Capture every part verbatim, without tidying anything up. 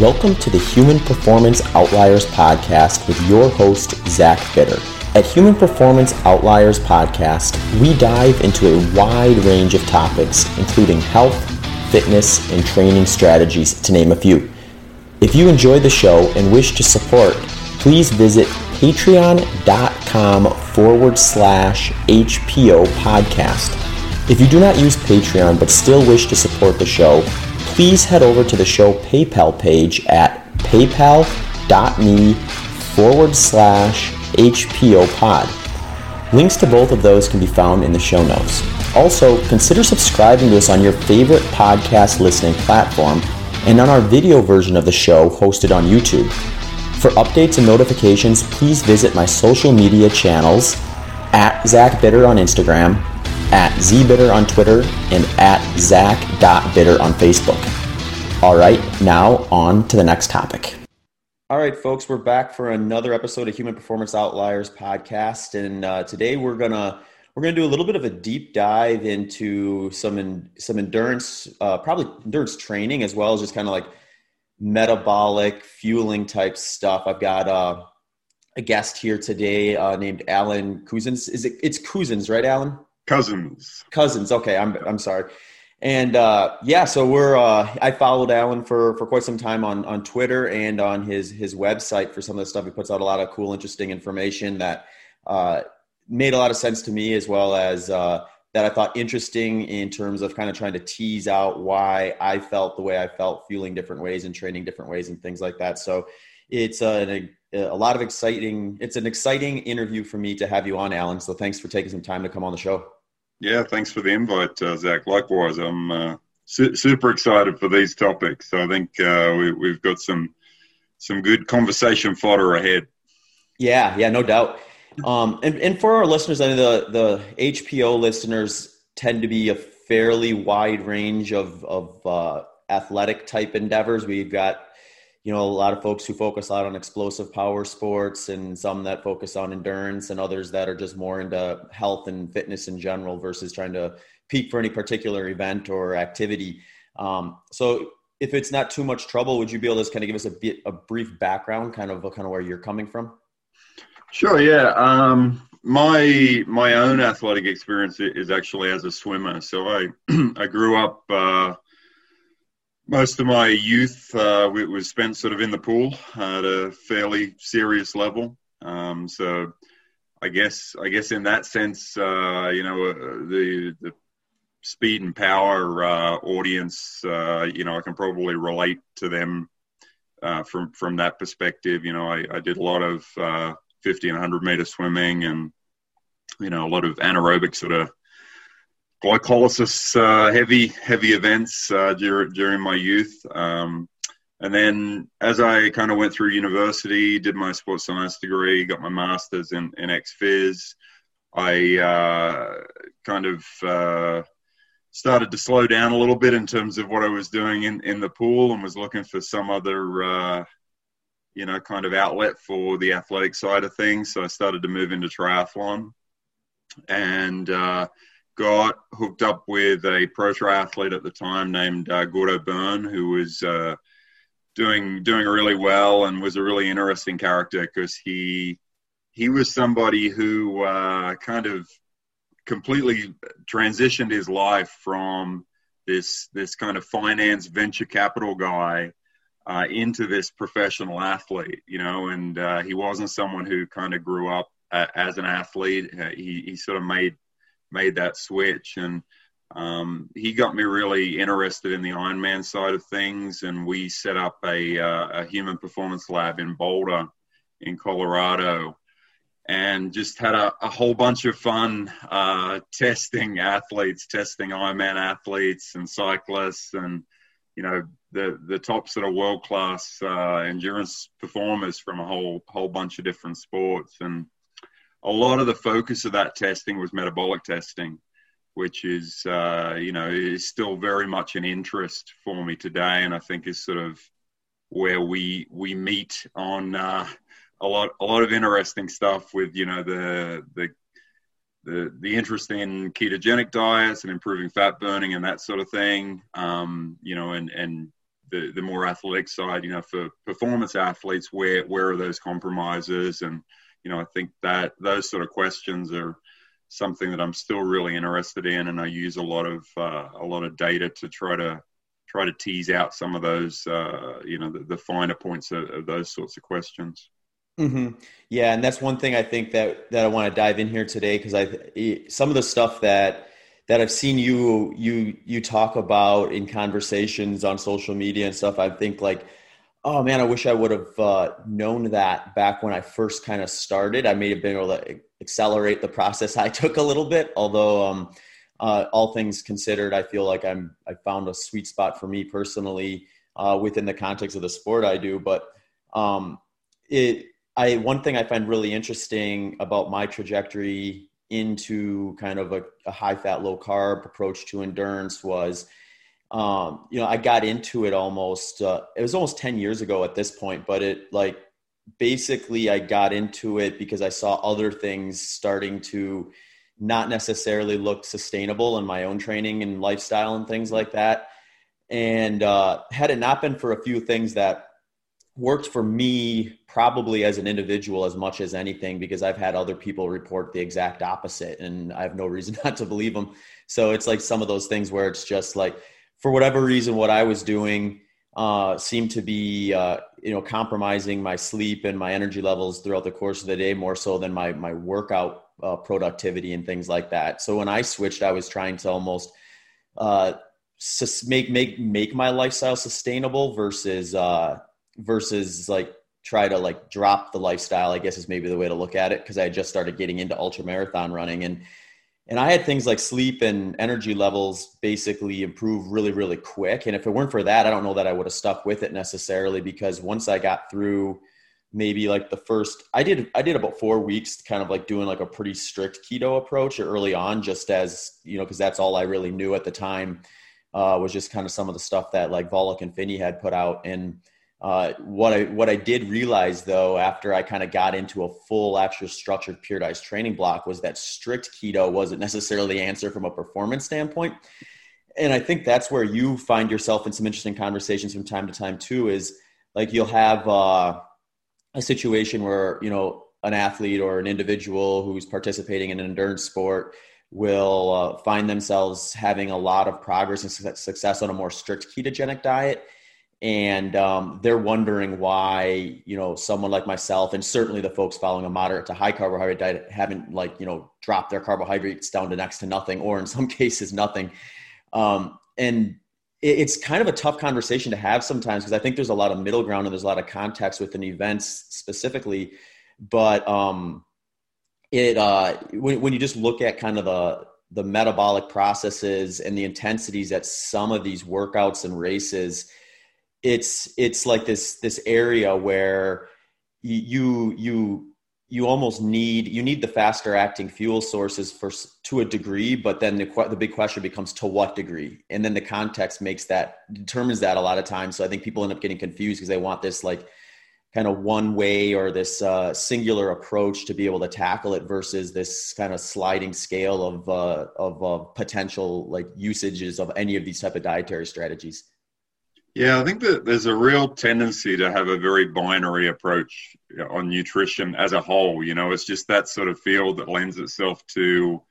Welcome to the Human Performance Outliers Podcast with your host, Zach Bitter. At Human Performance Outliers Podcast, we dive into a wide range of topics, including health, fitness, and training strategies, to name a few. If you enjoy the show and wish to support, please visit patreon.com forward slash HPO podcast. If you do not use Patreon but still wish to support the show, please head over to the show PayPal page at paypal.me forward slash HPO pod. Links to both of those can be found in the show notes. Also, consider subscribing to us on your favorite podcast listening platform and on our video version of the show hosted on YouTube. For updates and notifications, please visit my social media channels at Zach Bitter on Instagram, at zbitter on Twitter, and at zach.bitter on Facebook. All right, now on to the next topic. All right, folks, we're back for another episode of Human Performance Outliers Podcast, and uh, today we're gonna we're gonna do a little bit of a deep dive into some in, some endurance, uh, probably endurance training, as well as just kind of like metabolic fueling type stuff. I've got uh, a guest here today uh, named Alan Cousins. Is it? It's Cousins, right, Alan? Cousins. Cousins. Okay. I'm, I'm sorry. And, uh, yeah, so we're, uh, I followed Alan for, for quite some time on, on Twitter and on his, his website for some of the stuff. He puts out a lot of cool, interesting information that, uh, made a lot of sense to me, as well as, uh, that I thought interesting in terms of kind of trying to tease out why I felt the way I felt, fueling different ways and training different ways and things like that. So it's a, a, a lot of exciting, it's an exciting interview for me to have you on, Alan. So thanks for taking some time to come on the show. Yeah, thanks for the invite, uh, Zach. Likewise, I'm uh, su- super excited for these topics. I think uh, we, we've got some some good conversation fodder ahead. Yeah, yeah, no doubt. Um, and, and for our listeners, I mean, the, the H P O listeners tend to be a fairly wide range of, of uh, athletic type endeavors. We've got, you know, a lot of folks who focus a lot on explosive power sports, and some that focus on endurance, and others that are just more into health and fitness in general versus trying to peak for any particular event or activity. Um, so if it's not too much trouble, would you be able to kind of give us a bit, a brief background, kind of kind of where you're coming from? Sure. Yeah. Um, my, my own athletic experience is actually as a swimmer. So I, I grew up, uh, most of my youth, uh, was spent sort of in the pool at a fairly serious level. Um, so I guess, I guess in that sense, uh, you know, uh, the, the speed and power, uh, audience, uh, you know, I can probably relate to them, uh, from, from that perspective. You know, I, I did a lot of, uh, fifty and one hundred meter swimming, and, you know, a lot of anaerobic sort of glycolysis, uh, heavy, heavy events uh, dur- during my youth. Um, and then as I kind of went through university, did my sports science degree, got my master's in, in ex-phys, I uh, kind of uh, started to slow down a little bit in terms of what I was doing in, in the pool, and was looking for some other uh, you know, kind of outlet for the athletic side of things. So I started to move into triathlon, and uh, got hooked up with a pro triathlete at the time named uh, Gordo Byrne, who was uh, doing doing really well, and was a really interesting character, because he, he was somebody who uh, kind of completely transitioned his life from this, this kind of finance venture capital guy Uh, into this professional athlete, you know, and uh, he wasn't someone who kind of grew up uh, as an athlete. Uh, he, he sort of made made that switch, and um, he got me really interested in the Ironman side of things, and we set up a, uh, a human performance lab in Boulder in Colorado, and just had a, a whole bunch of fun uh, testing athletes, testing Ironman athletes and cyclists, and, you know, the the top sort of world class uh, endurance performers from a whole whole bunch of different sports. And a lot of the focus of that testing was metabolic testing, which is uh, you know, is still very much an interest for me today, and I think is sort of where we we meet on uh, a lot a lot of interesting stuff with, you know, the the The, the interest in ketogenic diets and improving fat burning and that sort of thing, um, you know, and, and the, the more athletic side, you know, for performance athletes, where, where are those compromises? And, you know, I think that those sort of questions are something that I'm still really interested in. And I use a lot of, uh, a lot of data to try to, try to tease out some of those, uh, you know, the, the finer points of, of those sorts of questions. Mm-hmm. Yeah. And that's one thing I think that, that I want to dive in here today. Cause I, some of the stuff that, that I've seen you, you, you talk about in conversations on social media and stuff, I think like, oh man, I wish I would have uh, known that back when I first kind of started. I may have been able to accelerate the process I took a little bit. Although um, uh, all things considered, I feel like I'm, I found a sweet spot for me personally uh, within the context of the sport I do. But um, it, I, one thing I find really interesting about my trajectory into kind of a, a high fat, low carb approach to endurance was, um, you know, I got into it almost, uh, it was almost ten years ago at this point, but it like, basically I got into it because I saw other things starting to not necessarily look sustainable in my own training and lifestyle and things like that. And, uh, had it not been for a few things that worked for me probably as an individual as much as anything, because I've had other people report the exact opposite and I have no reason not to believe them. So it's like some of those things where it's just like, for whatever reason, what I was doing uh, seemed to be, uh, you know, compromising my sleep and my energy levels throughout the course of the day, more so than my, my workout uh, productivity and things like that. So when I switched, I was trying to almost uh, sus- make, make, make my lifestyle sustainable versus, uh, versus like try to like drop the lifestyle, I guess is maybe the way to look at it. Cause I had just started getting into ultra marathon running and, and I had things like sleep and energy levels basically improve really, really quick. And if it weren't for that, I don't know that I would have stuck with it necessarily, because once I got through maybe like the first, I did, I did about four weeks kind of like doing like a pretty strict keto approach early on, just as, you know, cause that's all I really knew at the time, uh, was just kind of some of the stuff that like Volek and Finney had put out. And, Uh, what I, what I did realize though, after I kind of got into a full actual structured periodized training block, was that strict keto wasn't necessarily the answer from a performance standpoint. And I think that's where you find yourself in some interesting conversations from time to time too, is like, you'll have uh, a situation where, you know, an athlete or an individual who's participating in an endurance sport will uh, find themselves having a lot of progress and success on a more strict ketogenic diet. And um, they're wondering why, you know, someone like myself, and certainly the folks following a moderate to high carbohydrate diet, haven't like, you know, dropped their carbohydrates down to next to nothing, or in some cases nothing. Um, and it, it's kind of a tough conversation to have sometimes, because I think there's a lot of middle ground and there's a lot of context within events specifically. But um, it uh, when, when you just look at kind of the the metabolic processes and the intensities at some of these workouts and races, it's, it's like this, this area where you, you, you almost need, you need the faster acting fuel sources for, to a degree, but then the, the big question becomes to what degree? And then the context makes that, determines that a lot of times. So I think people end up getting confused because they want this like kind of one way or this uh, singular approach to be able to tackle it, versus this kind of sliding scale of, uh, of, uh, potential like usages of any of these type of dietary strategies. Yeah, I think that there's a real tendency to have a very binary approach on nutrition as a whole. You know, it's just that sort of field that lends itself to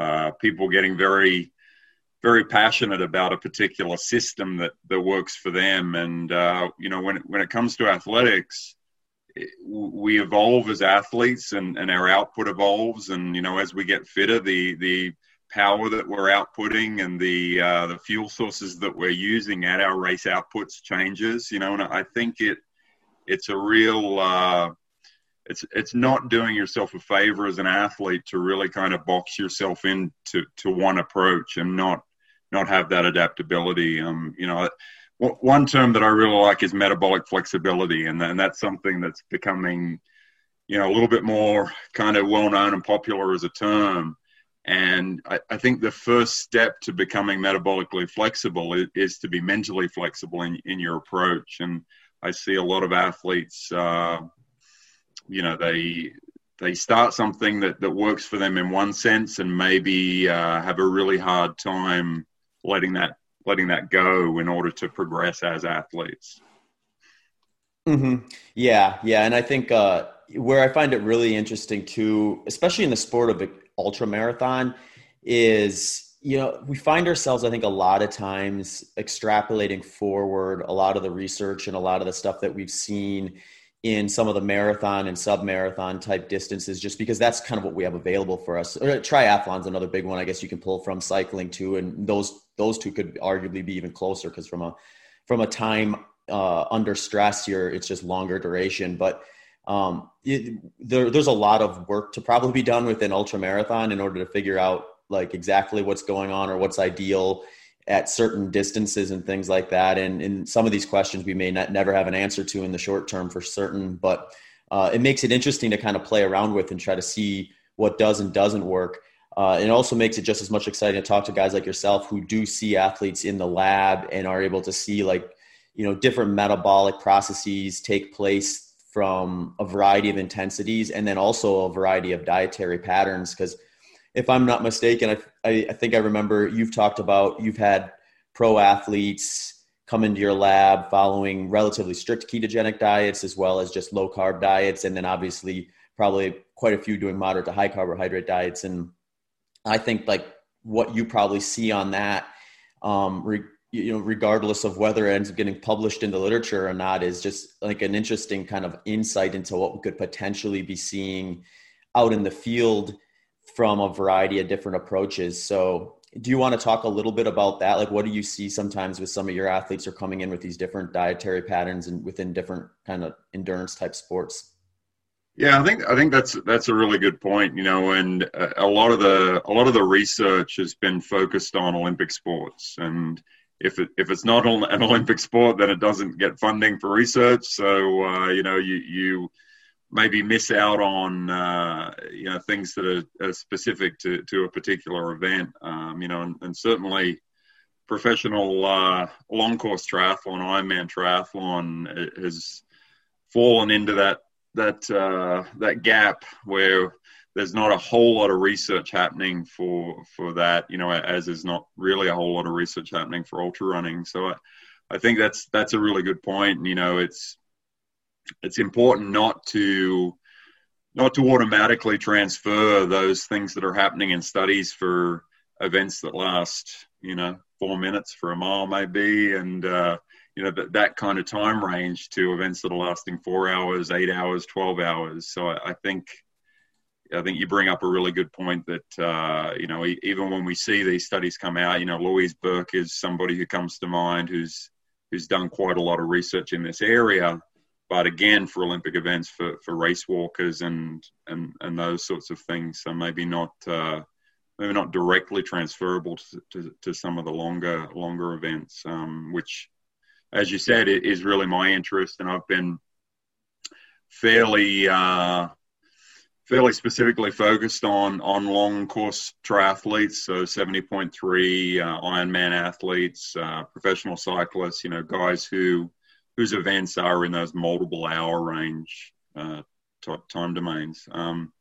uh, people getting very, very passionate about a particular system that, that works for them. And, uh, you know, when, when it comes to athletics, it, we evolve as athletes and, and our output evolves. And, you know, as we get fitter, the the power that we're outputting and the uh, the fuel sources that we're using at our race outputs changes, you know, and I think it it's a real, uh, it's it's not doing yourself a favor as an athlete to really kind of box yourself into to one approach and not not have that adaptability. Um, you know, one term that I really like is metabolic flexibility, and and that's something that's becoming, you know, a little bit more kind of well-known and popular as a term. And I, I think the first step to becoming metabolically flexible is, is to be mentally flexible in, in your approach. And I see a lot of athletes, uh, you know, they they start something that, that works for them in one sense and maybe uh, have a really hard time letting that letting that go in order to progress as athletes. Mm-hmm. Yeah. Yeah. And I think uh, where I find it really interesting too, especially in the sport of ultra marathon, is, you know, we find ourselves, I think a lot of times extrapolating forward a lot of the research and a lot of the stuff that we've seen in some of the marathon and sub marathon type distances, just because that's kind of what we have available for us. Triathlon's another big one, I guess you can pull from cycling too. And those, those two could arguably be even closer, because from a, from a time uh, under stress here, it's just longer duration, but um, it, there, there's a lot of work to probably be done with an ultra marathon in order to figure out like exactly what's going on or what's ideal at certain distances and things like that. And, and some of these questions we may not never have an answer to in the short term for certain, but uh, it makes it interesting to kind of play around with and try to see what does and doesn't work. Uh, it also makes it just as much exciting to talk to guys like yourself who do see athletes in the lab and are able to see like, you know, different metabolic processes take place from a variety of intensities and then also a variety of dietary patterns. Because if I'm not mistaken, I, I I think I remember you've talked about, you've had pro athletes come into your lab following relatively strict ketogenic diets, as well as just low carb diets. And then obviously probably quite a few doing moderate to high carbohydrate diets. And I think like what you probably see on that, um, re, you know, regardless of whether it ends up getting published in the literature or not, is just like an interesting kind of insight into what we could potentially be seeing out in the field from a variety of different approaches. So do you want to talk a little bit about that? Like, what do you see sometimes with some of your athletes are coming in with these different dietary patterns and within different kind of endurance type sports? Yeah, I think, I think that's, that's a really good point, you know, and a, a lot of the, a lot of the research has been focused on Olympic sports. And if it, if it's not an Olympic sport, then it doesn't get funding for research. So, uh, you know, you, you, maybe miss out on, uh, you know, things that are, are specific to, to a particular event, um, you know, and, and certainly professional uh, long course triathlon, Ironman triathlon has fallen into that, that, uh, that gap where there's not a whole lot of research happening for, for that, you know, as there's not really a whole lot of research happening for ultra running. So I, I think that's, that's a really good point. And, you know, it's, it's important not to not to automatically transfer those things that are happening in studies for events that last, you know, four minutes for a mile maybe, and uh, you know, that that kind of time range to events that are lasting four hours, eight hours, twelve hours. So I, I think I think you bring up a really good point that uh, you know, even when we see these studies come out, you know, Louise Burke is somebody who comes to mind who's who's done quite a lot of research in this area. But again, for Olympic events, for, for race walkers and, and and those sorts of things, so maybe not uh, maybe not directly transferable to, to to some of the longer longer events, um, which, as you said, is really my interest, and I've been fairly uh, fairly specifically focused on on long course triathletes, so seventy point three uh, Ironman athletes, uh, professional cyclists, you know, guys who. whose events are in those multiple hour range uh, type time domains. Um,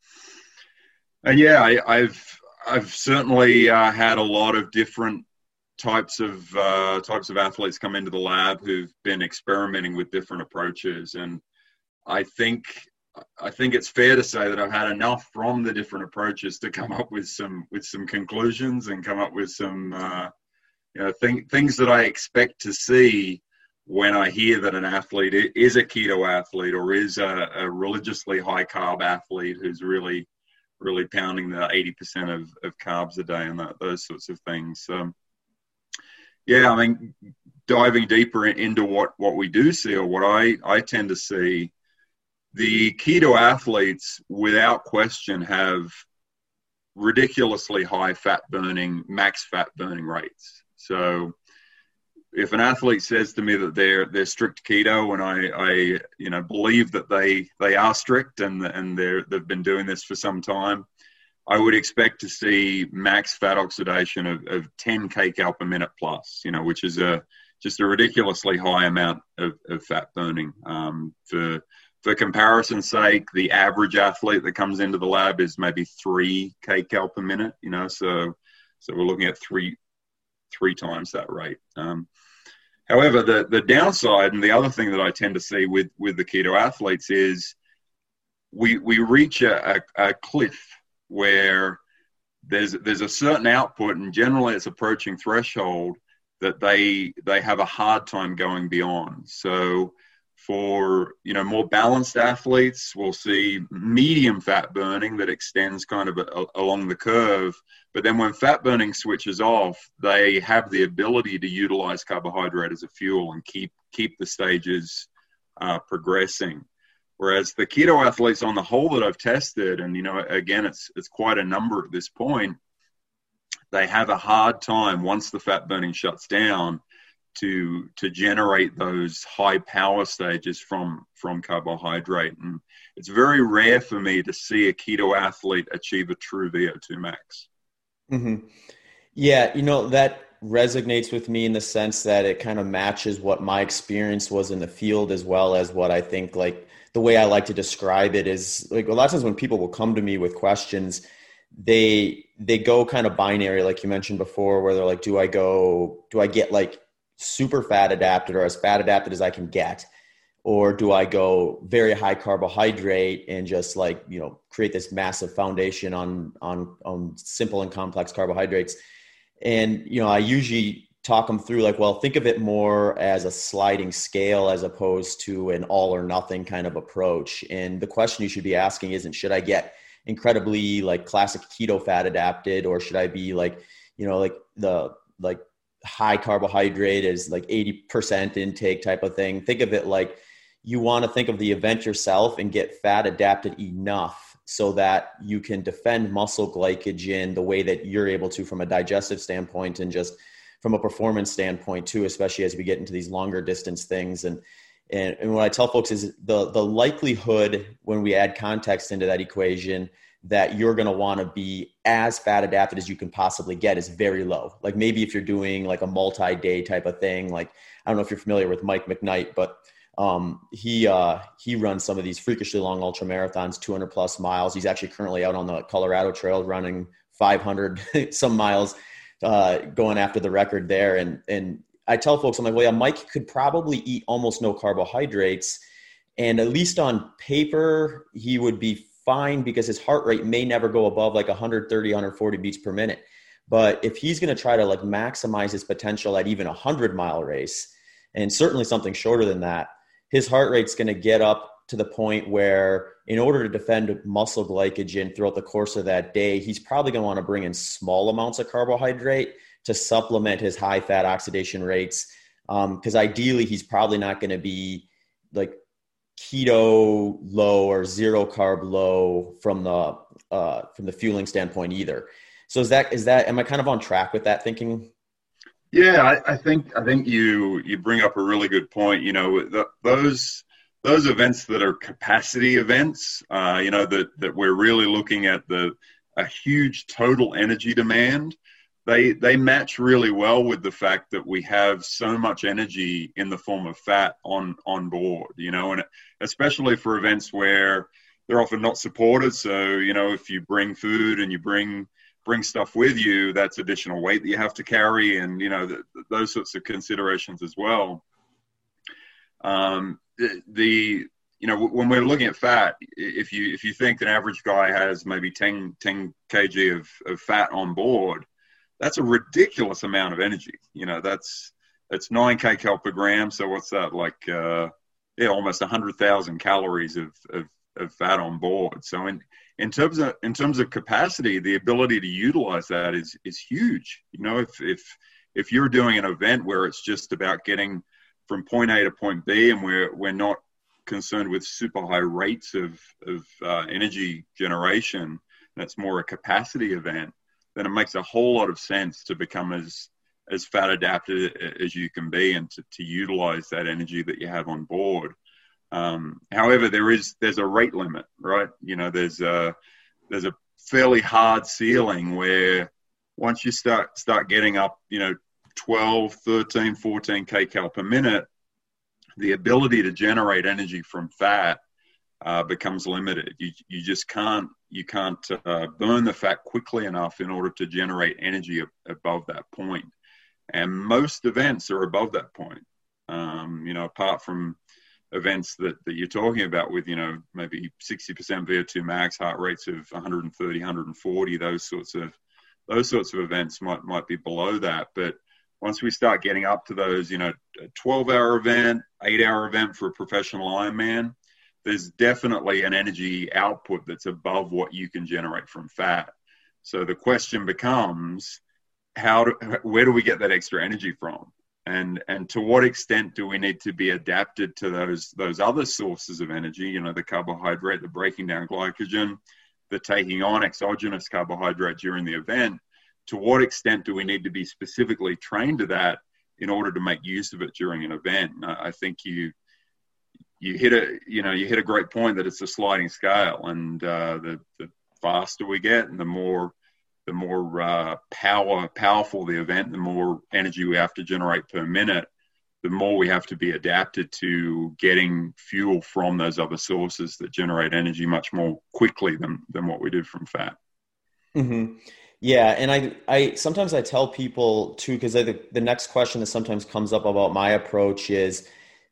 and yeah, I, I've, I've certainly uh, had a lot of different types of, uh, types of athletes come into the lab who've been experimenting with different approaches. And I think, I think it's fair to say that I've had enough from the different approaches to come up with some, with some conclusions and come up with some, uh, you know, thing, things that I expect to see when I hear that an athlete is a keto athlete or is a, a religiously high carb athlete who's really, really pounding the eighty percent of, of carbs a day and that, those sorts of things. So, yeah, I mean, diving deeper into what, what we do see or what I, I tend to see, the keto athletes without question have ridiculously high fat burning, max fat burning rates. So, if an athlete says to me that they're they're strict keto, and I, I you know believe that they they are strict and and they're they've been doing this for some time, I would expect to see max fat oxidation of, of ten kilocal per minute plus, you know, which is a just a ridiculously high amount of, of fat burning. Um, for for comparison's sake, the average athlete that comes into the lab is maybe three kilocal per minute, you know, so so we're looking at three. three times that rate. Um, however, the, the downside and the other thing that I tend to see with, with the keto athletes is we we reach a, a, a cliff where there's there's a certain output, and generally it's approaching threshold that they they have a hard time going beyond. So for, you know, more balanced athletes, we'll see medium fat burning that extends kind of a, a, along the curve. But then when fat burning switches off, they have the ability to utilize carbohydrate as a fuel and keep keep the stages uh, progressing. Whereas the keto athletes on the whole that I've tested, and, you know, again, it's it's quite a number at this point, they have a hard time once the fat burning shuts down to to generate those high power stages from from carbohydrate. And it's very rare for me to see a keto athlete achieve a true V O two max. Mm-hmm. Yeah, you know, that resonates with me in the sense that it kind of matches what my experience was in the field, as well as what I think, like, the way I like to describe it is, like, a lot of times when people will come to me with questions, they they go kind of binary, like you mentioned before, where they're like, do I go, do I get like super fat adapted, or as fat adapted as I can get, or do I go very high carbohydrate and just, like, you know, create this massive foundation on on on simple and complex carbohydrates? And, you know, I usually talk them through, like, well, think of it more as a sliding scale as opposed to an all or nothing kind of approach. And the question you should be asking isn't, should I get incredibly, like, classic keto fat adapted, or should I be, like, you know, like the, like, high carbohydrate is like eighty percent intake type of thing. Think of it like you want to think of the event yourself and get fat adapted enough so that you can defend muscle glycogen the way that you're able to from a digestive standpoint, and just from a performance standpoint too, especially as we get into these longer distance things. And, and, and what I tell folks is the, the likelihood, when we add context into that equation, that you're going to want to be as fat adapted as you can possibly get is very low. Like, maybe if you're doing like a multi-day type of thing, like, I don't know if you're familiar with Mike McKnight, but um, he, uh, he runs some of these freakishly long ultra marathons, two hundred plus miles. He's actually currently out on the Colorado Trail running five hundred some miles, uh, going after the record there. And, and I tell folks, I'm like, well, yeah, Mike could probably eat almost no carbohydrates, and at least on paper, he would be fine, because his heart rate may never go above like one thirty, one forty beats per minute. But if he's going to try to, like, maximize his potential at even a hundred mile race, and certainly something shorter than that, his heart rate's going to get up to the point where, in order to defend muscle glycogen throughout the course of that day, he's probably going to want to bring in small amounts of carbohydrate to supplement his high fat oxidation rates. Um, 'cause ideally he's probably not going to be like keto low or zero carb low from the, uh, from the fueling standpoint either. So is that, is that, am I kind of on track with that thinking? Yeah, I, I think, I think you, you bring up a really good point. You know, the, those, those events that are capacity events, uh, you know, that, that we're really looking at the, a huge total energy demand, they, they match really well with the fact that we have so much energy in the form of fat on, on board, you know, and especially for events where they're often not supported. So, you know, if you bring food and you bring, bring stuff with you, that's additional weight that you have to carry. And, you know, th- those sorts of considerations as well. Um, the, the, you know, when we're looking at fat, if you, if you think an average guy has maybe ten, ten kilograms of, of fat on board, that's a ridiculous amount of energy. You know, that's, that's nine kcal per gram. So what's that? Like, uh, yeah, almost a hundred thousand calories of, of, of fat on board. So in, in terms of, in terms of capacity, the ability to utilize that is, is huge. You know, if, if, if you're doing an event where it's just about getting from point A to point B, and we're, we're not concerned with super high rates of, of, uh, energy generation, that's more a capacity event, then it makes a whole lot of sense to become as as fat adapted as you can be, and to, to utilize that energy that you have on board. Um, however, there is there's a rate limit, right? You know, there's a there's a fairly hard ceiling where once you start start getting up, you know, twelve, thirteen, fourteen kcal per minute, the ability to generate energy from fat Uh, becomes limited. You you just can't you can't uh, burn the fat quickly enough in order to generate energy ab- above that point. And most events are above that point, um, you know, apart from events that, that you're talking about with, you know, maybe sixty percent V O two max, heart rates of one thirty, one forty, those sorts of those sorts of events might might be below that. But once we start getting up to those, you know, a twelve-hour event, eight-hour event for a professional Ironman, there's definitely an energy output that's above what you can generate from fat. So the question becomes, how do, where do we get that extra energy from? And and to what extent do we need to be adapted to those those other sources of energy, you know, the carbohydrate, the breaking down glycogen, the taking on exogenous carbohydrate during the event? To what extent do we need to be specifically trained to that in order to make use of it during an event? And I think you you hit a you know you hit a great point that it's a sliding scale, and uh, the the faster we get, and the more the more uh, power powerful the event, the more energy we have to generate per minute, the more we have to be adapted to getting fuel from those other sources that generate energy much more quickly than than what we do from fat. Mm-hmm. Yeah. And I, I, sometimes I tell people too, cause I, the, the next question that sometimes comes up about my approach is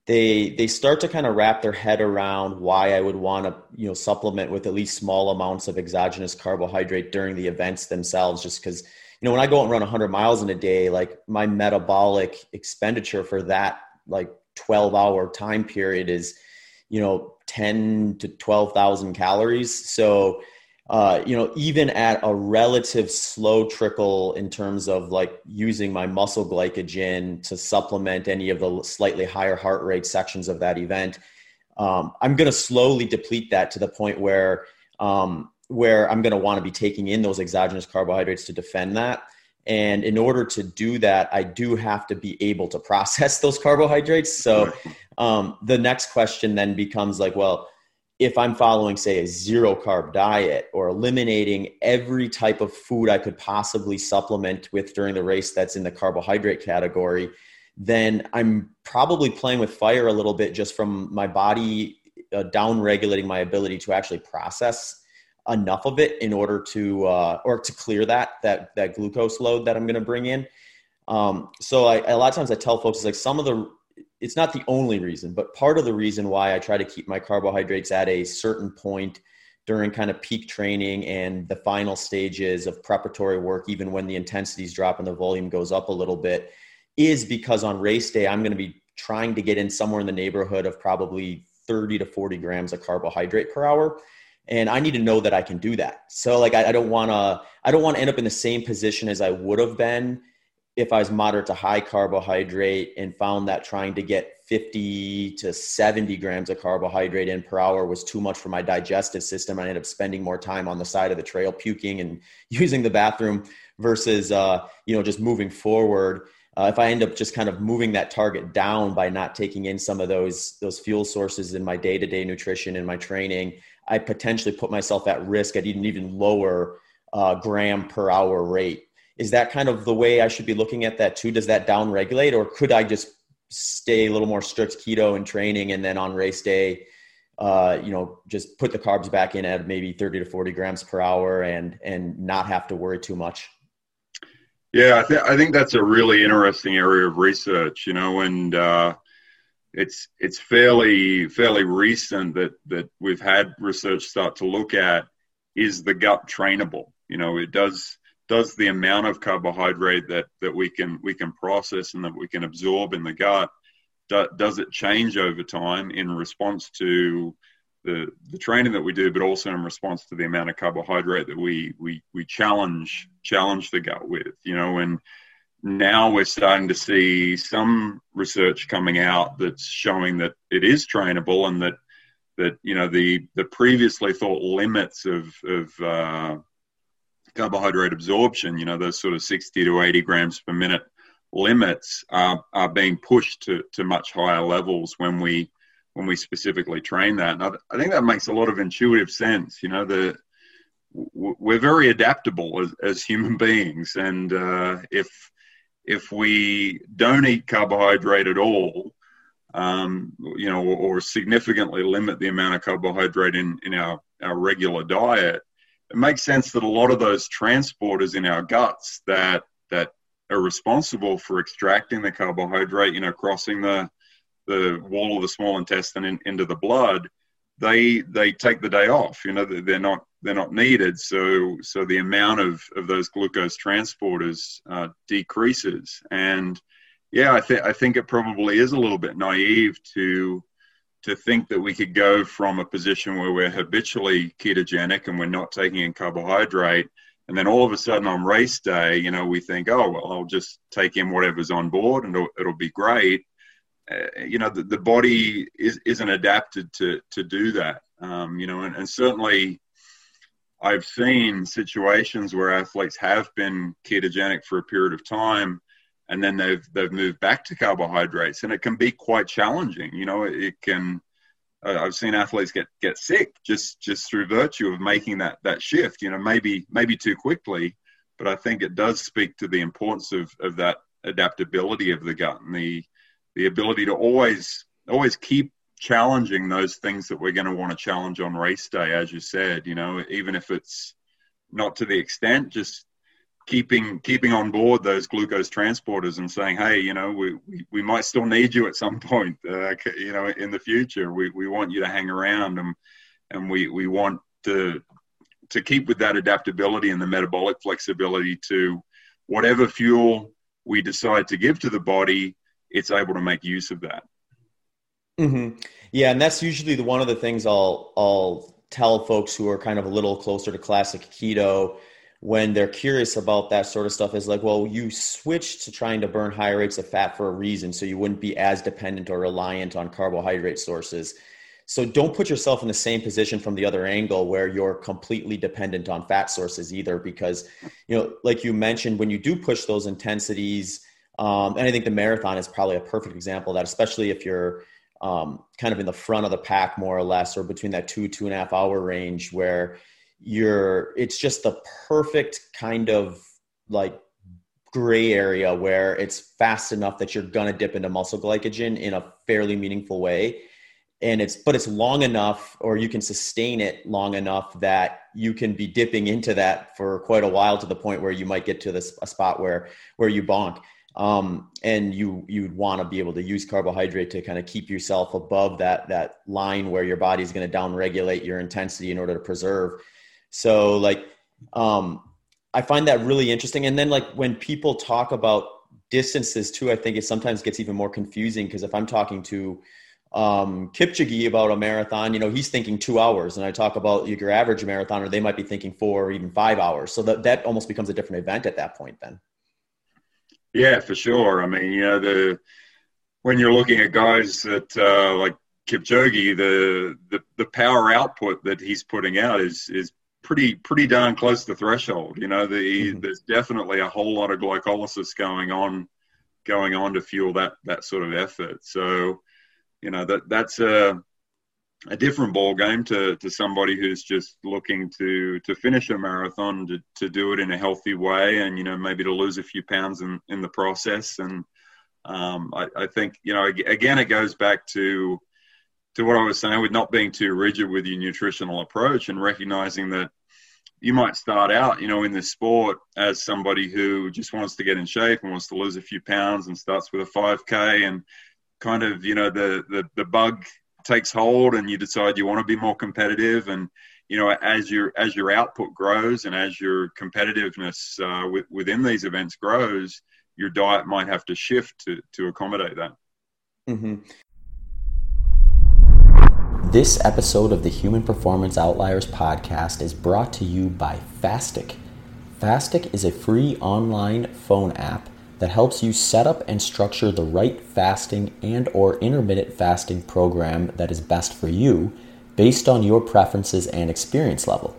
they, they start to kind of wrap their head around why I would want to, you know, supplement with at least small amounts of exogenous carbohydrate during the events themselves, just cause, you know, when I go out and run a hundred miles in a day, like my metabolic expenditure for that, like twelve hour time period is, you know, ten to twelve thousand calories. So, Uh, you know, even at a relative slow trickle in terms of like using my muscle glycogen to supplement any of the slightly higher heart rate sections of that event, um, I'm going to slowly deplete that to the point where um, where I'm going to want to be taking in those exogenous carbohydrates to defend that. And in order to do that, I do have to be able to process those carbohydrates. So um, the next question then becomes like, well, if I'm following, say, a zero carb diet or eliminating every type of food I could possibly supplement with during the race that's in the carbohydrate category, then I'm probably playing with fire a little bit just from my body uh, down regulating my ability to actually process enough of it in order to uh, or to clear that that that glucose load that I'm going to bring in. Um, so I, a lot of times I tell folks, it's like some of the it's not the only reason, but part of the reason why I try to keep my carbohydrates at a certain point during kind of peak training and the final stages of preparatory work, even when the intensities drop and the volume goes up a little bit, is because on race day, I'm going to be trying to get in somewhere in the neighborhood of probably thirty to forty grams of carbohydrate per hour. And I need to know that I can do that. So like, I, I don't want to, I don't want to end up in the same position as I would have been if I was moderate to high carbohydrate and found that trying to get fifty to seventy grams of carbohydrate in per hour was too much for my digestive system. I ended up spending more time on the side of the trail puking and using the bathroom versus, uh, you know, just moving forward. Uh, if I end up just kind of moving that target down by not taking in some of those, those fuel sources in my day-to-day nutrition and my training, I potentially put myself at risk at even, even lower uh, gram per hour rate. Is that kind of the way I should be looking at that too? Does that down regulate, or could I just stay a little more strict keto in training and then on race day, uh, you know, just put the carbs back in at maybe thirty to forty grams per hour and, and not have to worry too much? Yeah, I, th- I think that's a really interesting area of research, you know, and uh, it's, it's fairly, fairly recent that, that we've had research start to look at, is the gut trainable? You know, it does, Does the amount of carbohydrate that, that we can we can process and that we can absorb in the gut, do, does it change over time in response to the the training that we do, but also in response to the amount of carbohydrate that we we we challenge challenge the gut with, you know? And now we're starting to see some research coming out that's showing that it is trainable, and that that you know the the previously thought limits of of uh, carbohydrate absorption, you know, those sort of sixty to eighty grams per minute limits are, are being pushed to, to much higher levels when we when we specifically train that. And I, I think that makes a lot of intuitive sense. You know, the we're very adaptable as, as human beings, and uh, if if we don't eat carbohydrate at all, um, you know, or, or significantly limit the amount of carbohydrate in in our, our regular diet, it makes sense that a lot of those transporters in our guts that that are responsible for extracting the carbohydrate, you know, crossing the the wall of the small intestine in, into the blood, they they take the day off. You know, they're not they're not needed. So so the amount of, of those glucose transporters uh, decreases. And yeah, I think I think it probably is a little bit naive to to think that we could go from a position where we're habitually ketogenic and we're not taking in carbohydrate, and then all of a sudden on race day, you know, we think, oh, well, I'll just take in whatever's on board and it'll, it'll be great. Uh, you know, the, the body is, isn't adapted to to do that, um, you know, and, and certainly I've seen situations where athletes have been ketogenic for a period of time, and then they've they've moved back to carbohydrates, and it can be quite challenging. You know, it can. Uh, I've seen athletes get, get sick just, just through virtue of making that that shift. You know, maybe maybe too quickly, but I think it does speak to the importance of, of that adaptability of the gut and the the ability to always always keep challenging those things that we're going to want to challenge on race day, as you said. You know, even if it's not to the extent, just keeping keeping on board those glucose transporters and saying, hey, you know, we, we, we might still need you at some point, uh, you know, in the future. We we want you to hang around, and and we, we want to to keep with that adaptability and the metabolic flexibility to whatever fuel we decide to give to the body, it's able to make use of that. Mm-hmm. Yeah, and that's usually the one of the things I'll I'll tell folks who are kind of a little closer to classic keto when they're curious about that sort of stuff is like, well, you switched to trying to burn higher rates of fat for a reason, so you wouldn't be as dependent or reliant on carbohydrate sources. So don't put yourself in the same position from the other angle where you're completely dependent on fat sources either, because, you know, like you mentioned, when you do push those intensities, um, and I think the marathon is probably a perfect example of that, especially if you're um, kind of in the front of the pack more or less, or between that two, two and a half hour range where you're, it's just the perfect kind of like gray area where it's fast enough that you're going to dip into muscle glycogen in a fairly meaningful way. And it's, but it's long enough, or you can sustain it long enough that you can be dipping into that for quite a while to the point where you might get to this a spot where, where you bonk. Um, and you, you'd want to be able to use carbohydrate to kind of keep yourself above that, that line where your body's going to downregulate your intensity in order to preserve. So like, um, I find that really interesting. And then like when people talk about distances too, I think it sometimes gets even more confusing, because if I'm talking to, um, Kipchoge about a marathon, you know, he's thinking two hours and I talk about your average marathoner, they might be thinking four or even five hours. So that, that almost becomes a different event at that point then. Yeah, for sure. I mean, you know, the, when you're looking at guys that, uh, like Kipchoge, the, the, the power output that he's putting out is, is, pretty pretty darn close to threshold. You know, the, mm-hmm. there's definitely a whole lot of glycolysis going on going on to fuel that that sort of effort. So, you know, that that's a a different ball game to to somebody who's just looking to to finish a marathon, to, to do it in a healthy way, and, you know, maybe to lose a few pounds in, in the process. And um, I, I think, you know, again, it goes back to to what I was saying with not being too rigid with your nutritional approach, and recognizing that you might start out, you know, in this sport as somebody who just wants to get in shape and wants to lose a few pounds, and starts with a five K, and kind of, you know, the, the, the bug takes hold and you decide you want to be more competitive. And, you know, as your, as your output grows and as your competitiveness uh, w- within these events grows, your diet might have to shift to, to accommodate that. Mm-hmm. This episode of the Human Performance Outliers podcast is brought to you by Fastic. Fastic is a free online phone app that helps you set up and structure the right fasting and or intermittent fasting program that is best for you based on your preferences and experience level.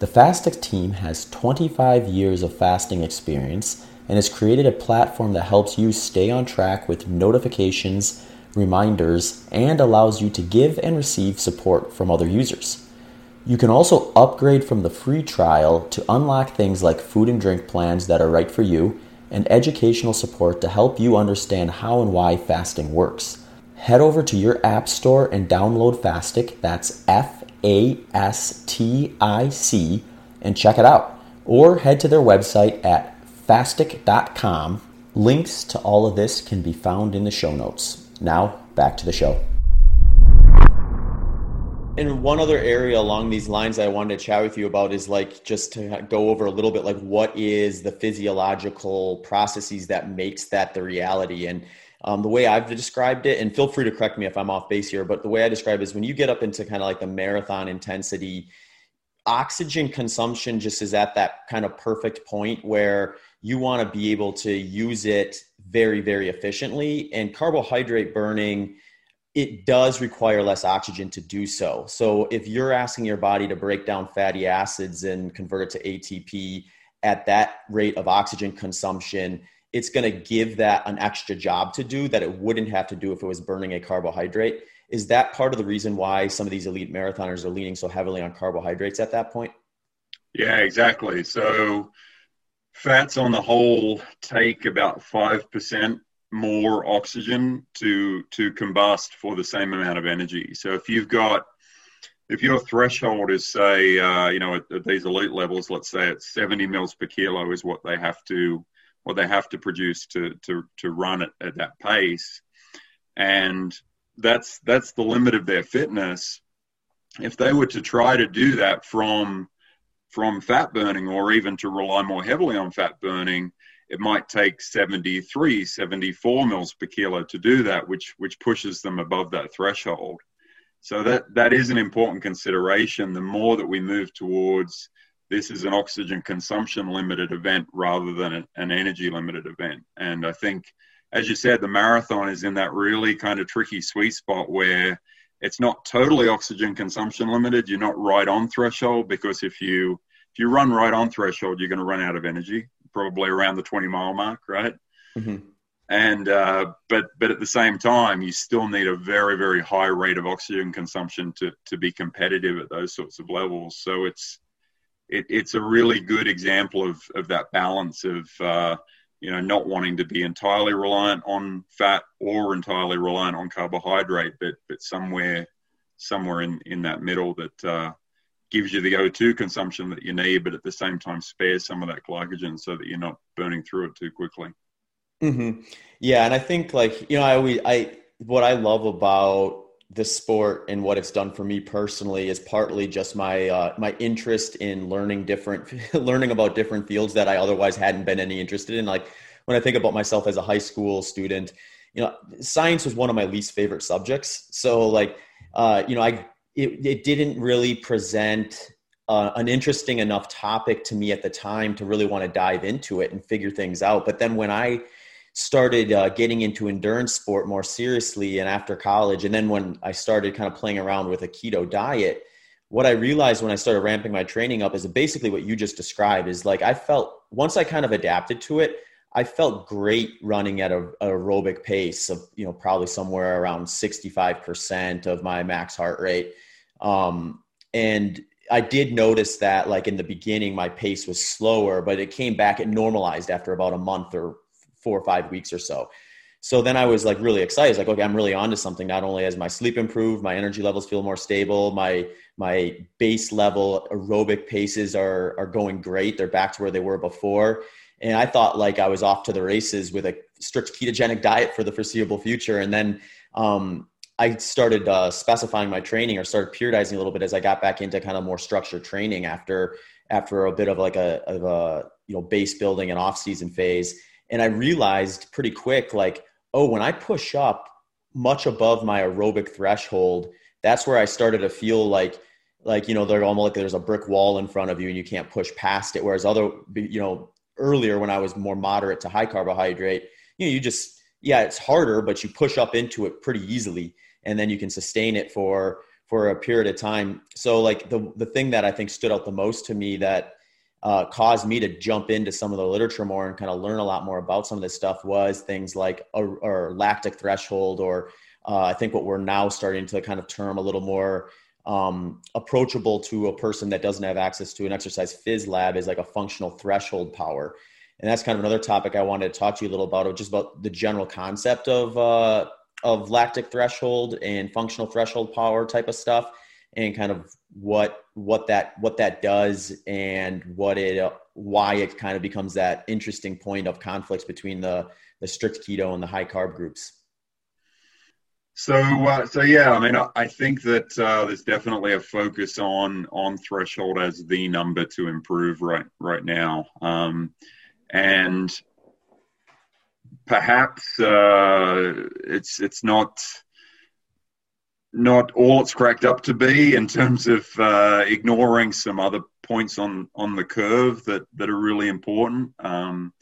The Fastic team has twenty-five years of fasting experience and has created a platform that helps you stay on track with notifications, reminders, and allows you to give and receive support from other users. You can also upgrade from the free trial to unlock things like food and drink plans that are right for you, and educational support to help you understand how and why fasting works. Head over to your app store and download Fastic, that's F A S T I C, and check it out. Or head to their website at fastic dot com. Links to all of this can be found in the show notes. Now, back to the show. And one other area along these lines I wanted to chat with you about is like, just to go over a little bit, like what is the physiological processes that makes that the reality? And um, the way I've described it, and feel free to correct me if I'm off base here, but the way I describe it is when you get up into kind of like the marathon intensity, oxygen consumption just is at that kind of perfect point where you want to be able to use it very, very efficiently. And carbohydrate burning, it does require less oxygen to do so. So if you're asking your body to break down fatty acids and convert it to A T P at that rate of oxygen consumption, it's going to give that an extra job to do that it wouldn't have to do if it was burning a carbohydrate. Is that part of the reason why some of these elite marathoners are leaning so heavily on carbohydrates at that point? Yeah, exactly. So fats on the whole take about five percent more oxygen to to combust for the same amount of energy. So if you've got, if your threshold is say, uh, you know, at, at these elite levels, let's say it's seventy mils per kilo is what they have to, what they have to produce to to to run it at that pace, and that's that's the limit of their fitness. If they were to try to do that from from fat burning, or even to rely more heavily on fat burning, it might take seventy-three, seventy-four mils per kilo to do that, which which pushes them above that threshold. So that, that is an important consideration. The more that we move towards, this is an oxygen consumption limited event rather than a, an energy limited event. And I think, as you said, the marathon is in that really kind of tricky sweet spot where it's not totally oxygen consumption limited. You're not right on threshold, because if you if you run right on threshold, you're going to run out of energy, probably around the twenty mile mark, right? Mm-hmm. And, uh, but, but at the same time, you still need a very, very high rate of oxygen consumption to, to be competitive at those sorts of levels. So it's, it, it's a really good example of, of that balance of, uh, you know, not wanting to be entirely reliant on fat or entirely reliant on carbohydrate, but, but somewhere, somewhere in, in that middle that, uh, gives you the O two consumption that you need, but at the same time spares some of that glycogen so that you're not burning through it too quickly. Mm-hmm. Yeah. And I think like, you know, I always, I, what I love about this sport and what it's done for me personally is partly just my, uh, my interest in learning different, learning about different fields that I otherwise hadn't been any interested in. Like when I think about myself as a high school student, you know, science was one of my least favorite subjects. So like, uh, you know, I, It, it didn't really present uh, an interesting enough topic to me at the time to really want to dive into it and figure things out. But then when I started uh, getting into endurance sport more seriously and after college, and then when I started kind of playing around with a keto diet, what I realized when I started ramping my training up is basically what you just described is like, I felt once I kind of adapted to it, I felt great running at a aerobic pace of, you know, probably somewhere around sixty-five percent of my max heart rate. Um, and I did notice that like in the beginning, my pace was slower, but it came back, it normalized after about a month or four or five weeks or so. So then I was like really excited. It's like, okay, I'm really onto something. Not only has my sleep improved, my energy levels feel more stable. My, my base level aerobic paces are, are going great. They're back to where they were before. And I thought like I was off to the races with a strict ketogenic diet for the foreseeable future. And then, um, I started uh, specifying my training or started periodizing a little bit as I got back into kind of more structured training after after a bit of like a, of a you know base building and off season phase. And I realized pretty quick, like, oh, when I push up much above my aerobic threshold, that's where I started to feel like like you know they're almost like there's a brick wall in front of you and you can't push past it. Whereas other you know earlier when I was more moderate to high carbohydrate, you know you just yeah it's harder, but you push up into it pretty easily. And then you can sustain it for, for a period of time. So like the, the thing that I think stood out the most to me that uh, caused me to jump into some of the literature more and kind of learn a lot more about some of this stuff was things like a, or lactic threshold, or uh, I think what we're now starting to kind of term a little more um, approachable to a person that doesn't have access to an exercise phys lab is like a functional threshold power. And that's kind of another topic I wanted to talk to you a little about, just about the general concept of, uh, of lactic threshold and functional threshold power type of stuff, and kind of what what that what that does and what it why it kind of becomes that interesting point of conflicts between the the strict keto and the high carb groups. So, uh, so yeah, I mean, I, I think that uh, there's definitely a focus on on threshold as the number to improve right right now, um, and perhaps uh, it's it's not not all it's cracked up to be in terms of uh, ignoring some other points on on the curve that that are really important. Um,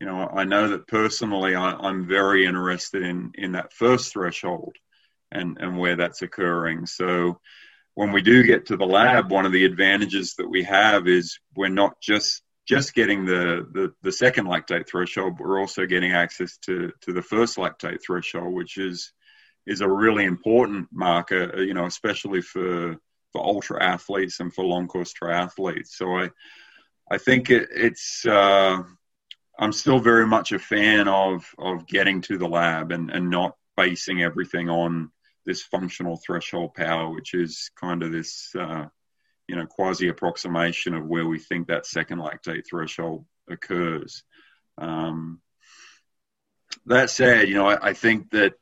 You know, I know that personally, I, I'm very interested in, in that first threshold and, and where that's occurring. So when we do get to the lab, one of the advantages that we have is we're not just just getting the, the, the second lactate threshold, but we're also getting access to, to the first lactate threshold, which is is a really important marker, you know, especially for, for ultra athletes and for long course triathletes. So I, I think it, it's... Uh, I'm still very much a fan of of getting to the lab and, and not basing everything on this functional threshold power, which is kind of this, uh, you know, quasi-approximation of where we think that second lactate threshold occurs. Um, that said, you know, I, I think that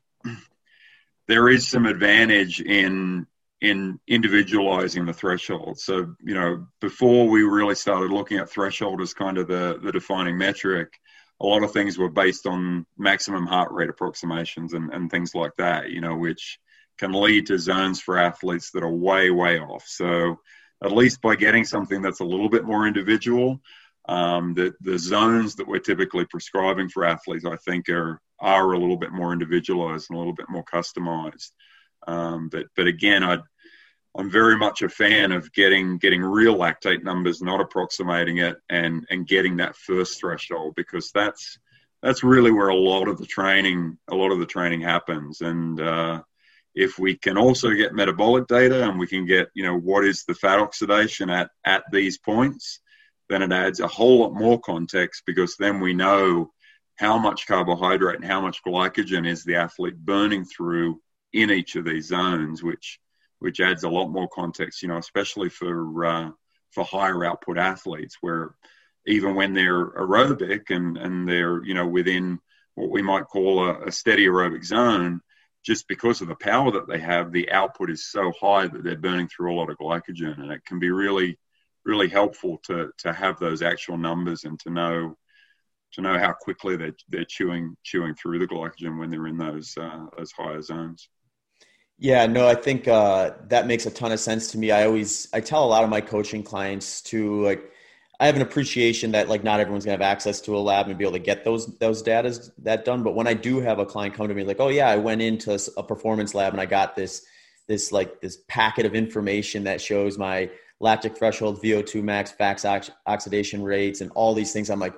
there is some advantage in in individualizing the threshold. So, you know, before we really started looking at threshold as kind of the, the defining metric, a lot of things were based on maximum heart rate approximations and, and things like that, you know, which can lead to zones for athletes that are way, way off. So at least by getting something that's a little bit more individual, um, the, the zones that we're typically prescribing for athletes, I think are, are a little bit more individualized and a little bit more customized. Um, but, but again, I'd, I'm very much a fan of getting getting real lactate numbers, not approximating it, and, and getting that first threshold, because that's that's really where a lot of the training a lot of the training happens. And uh, if we can also get metabolic data, and we can get, you know, what is the fat oxidation at at these points, then it adds a whole lot more context, because then we know how much carbohydrate and how much glycogen is the athlete burning through in each of these zones, which which adds a lot more context, you know, especially for uh, for higher output athletes, where even when they're aerobic and, and they're, you know, within what we might call a, a steady aerobic zone, just because of the power that they have, the output is so high that they're burning through a lot of glycogen. And it can be really, really helpful to to have those actual numbers and to know to know how quickly they're, they're chewing chewing through the glycogen when they're in those uh, those higher zones. Yeah, no, I think uh, that makes a ton of sense to me. I always, I tell a lot of my coaching clients to, like, I have an appreciation that, like, not everyone's gonna have access to a lab and be able to get those, those data that done. But when I do have a client come to me like, oh yeah, I went into a performance lab and I got this, this like this packet of information that shows my lactic threshold, V O two max, fat ox- oxidation rates, and all these things. I'm like,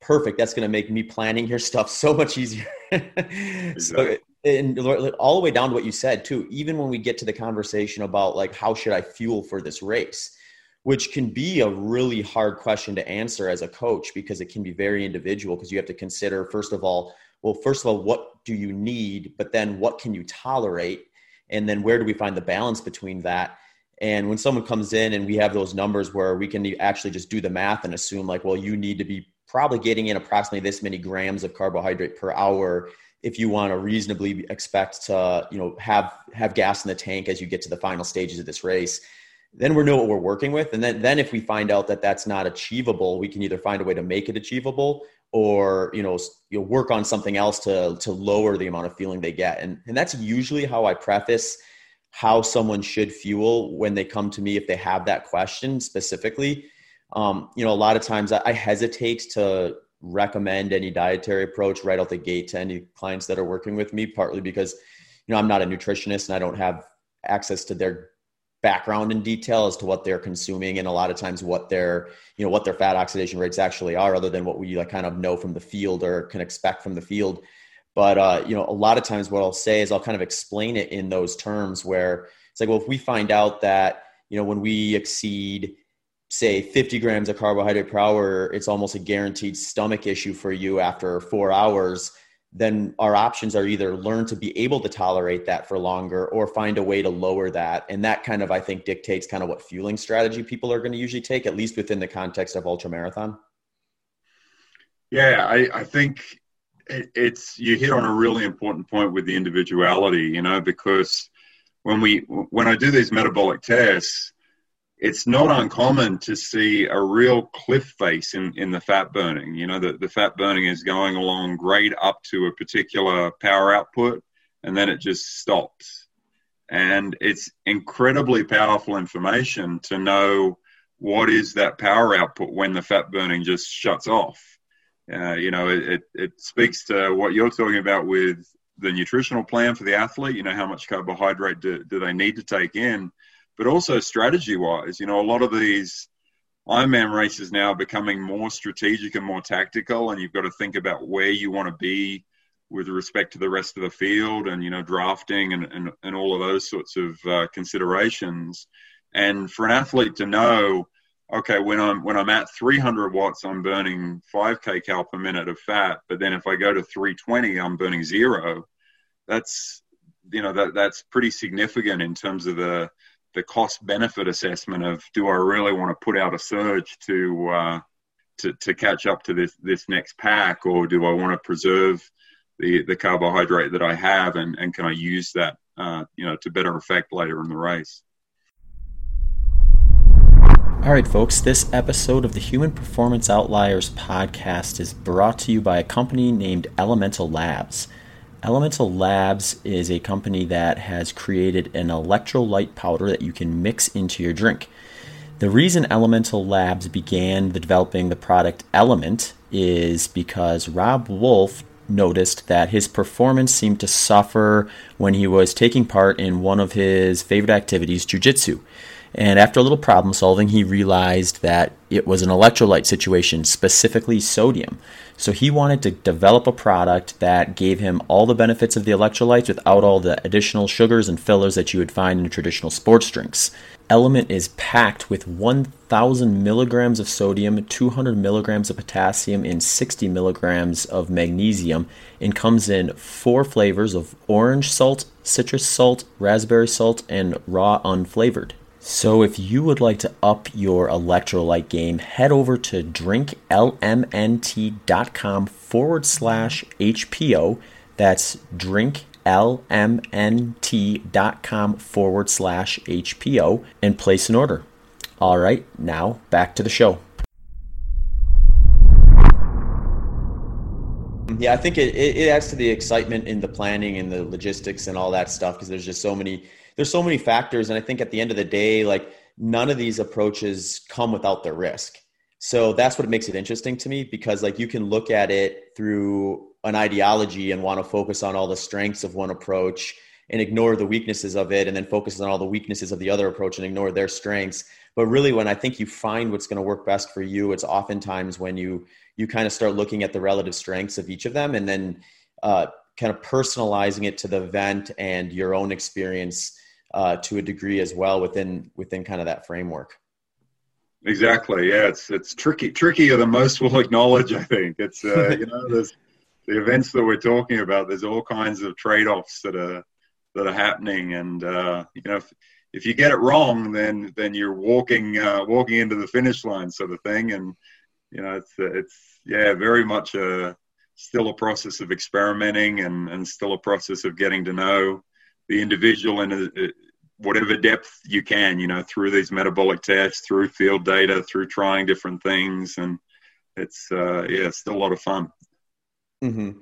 perfect. That's gonna make me planning your stuff so much easier. Exactly. So, and all the way down to what you said too, even when we get to the conversation about, like, how should I fuel for this race, which can be a really hard question to answer as a coach, because it can be very individual, because you have to consider, first of all, well, first of all, what do you need? But then what can you tolerate? And then where do we find the balance between that? And when someone comes in and we have those numbers where we can actually just do the math and assume, like, well, you need to be probably getting in approximately this many grams of carbohydrate per hour if you want to reasonably expect to, you know, have, have gas in the tank as you get to the final stages of this race, then we know what we're working with. And then, then if we find out that that's not achievable, we can either find a way to make it achievable, or, you know, you'll work on something else to, to lower the amount of fueling they get. And, and that's usually how I preface how someone should fuel when they come to me, if they have that question specifically. Um, you know, a lot of times I, I hesitate to recommend any dietary approach right out the gate to any clients that are working with me, partly because, you know, I'm not a nutritionist and I don't have access to their background in detail as to what they're consuming. And a lot of times what their, you know, what their fat oxidation rates actually are, other than what we, like, kind of know from the field or can expect from the field. But, uh, you know, a lot of times what I'll say is I'll kind of explain it in those terms where it's like, well, if we find out that, you know, when we exceed, say, fifty grams of carbohydrate per hour, it's almost a guaranteed stomach issue for you after four hours. then our options are either learn to be able to tolerate that for longer or find a way to lower that. And that kind of, I think, dictates kind of what fueling strategy people are going to usually take, at least within the context of ultramarathon. Yeah, I, I think it's, you hit on a really important point with the individuality, you know, because when we, when I do these metabolic tests, it's not uncommon to see a real cliff face in, in the fat burning. You know, the, the fat burning is going along great up to a particular power output, and then it just stops. And it's incredibly powerful information to know what is that power output when the fat burning just shuts off. Uh, you know, it, it, it speaks to what you're talking about with the nutritional plan for the athlete, you know, how much carbohydrate do, do they need to take in. But also strategy-wise, you know, a lot of these Ironman races now are becoming more strategic and more tactical, and you've got to think about where you want to be with respect to the rest of the field and, you know, drafting and, and, and all of those sorts of uh, considerations. And for an athlete to know, okay, when I'm when I'm at three hundred watts, I'm burning five kilocalories per minute of fat, but then if I go to three twenty, I'm burning zero. That's, you know, that that's pretty significant in terms of the the cost benefit assessment of, do I really want to put out a surge to, uh, to, to catch up to this, this next pack, or do I want to preserve the, the carbohydrate that I have? And, and can I use that, uh, you know, to better effect later in the race? All right, folks, this episode of the Human Performance Outliers podcast is brought to you by a company named Elemental Labs. Elemental Labs is a company that has created an electrolyte powder that you can mix into your drink. The reason Elemental Labs began developing the product Element is because Rob Wolf noticed that his performance seemed to suffer when he was taking part in one of his favorite activities, jiu-jitsu. And after a little problem solving, he realized that it was an electrolyte situation, specifically sodium. So he wanted to develop a product that gave him all the benefits of the electrolytes without all the additional sugars and fillers that you would find in traditional sports drinks. Element is packed with one thousand milligrams of sodium, two hundred milligrams of potassium, and sixty milligrams of magnesium, and comes in four flavors of orange salt, citrus salt, raspberry salt, and raw unflavored. So if you would like to up your electrolyte game, head over to drinklmnt.com forward slash HPO. That's drinklmnt.com forward slash HPO and place an order. All right, now back to the show. Yeah, I think it, it adds to the excitement in the planning and the logistics and all that stuff, because there's just so many there's so many factors. And I think at the end of the day, like, none of these approaches come without their risk. So that's what makes it interesting to me, because like, you can look at it through an ideology and want to focus on all the strengths of one approach and ignore the weaknesses of it, and then focus on all the weaknesses of the other approach and ignore their strengths. But really, when I think you find what's going to work best for you, it's oftentimes when you you kind of start looking at the relative strengths of each of them, and then uh, kind of personalizing it to the event and your own experience uh, to a degree as well within within kind of that framework. Exactly. Yeah, it's it's tricky, trickier than most will acknowledge. I think it's uh, you know, there's the events that we're talking about. There's all kinds of trade-offs that are. that are happening. And, uh, you know, if, if you get it wrong, then, then you're walking, uh, walking into the finish line sort of thing. And, you know, it's, it's, yeah, very much a, still a process of experimenting and, and still a process of getting to know the individual in a, a, whatever depth you can, you know, through these metabolic tests, through field data, through trying different things. And it's, uh, yeah, it's still a lot of fun. Mm-hmm.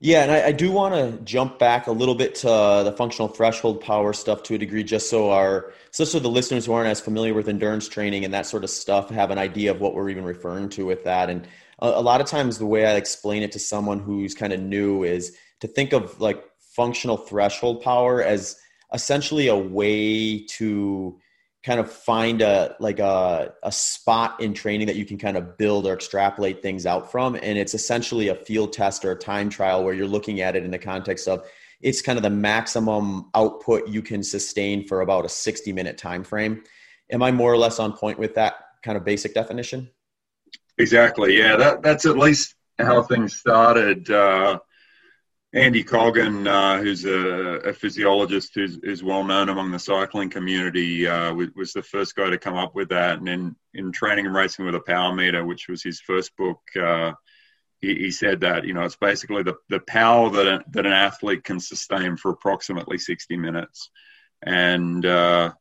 Yeah, and I, I do want to jump back a little bit to uh, the functional threshold power stuff to a degree, just so our so, so the listeners who aren't as familiar with endurance training and that sort of stuff have an idea of what we're even referring to with that. And a, a lot of times the way I explain it to someone who's kind of new is to think of like functional threshold power as essentially a way to kind of find a like a a spot in training that you can kind of build or extrapolate things out from. And it's essentially a field test or a time trial where you're looking at it in the context of it's kind of the maximum output you can sustain for about a sixty minute time frame. Am I more or less on point with that kind of basic definition? Exactly. Yeah, that that's at least how things started. Uh, Andy Coggan, uh, who's a, a physiologist who's, who's well known among the cycling community, uh, was, was the first guy to come up with that. And in, in Training and Racing with a Power Meter, which was his first book, uh, he, he said that, you know, it's basically the, the power that, a, that an athlete can sustain for approximately sixty minutes. And uh,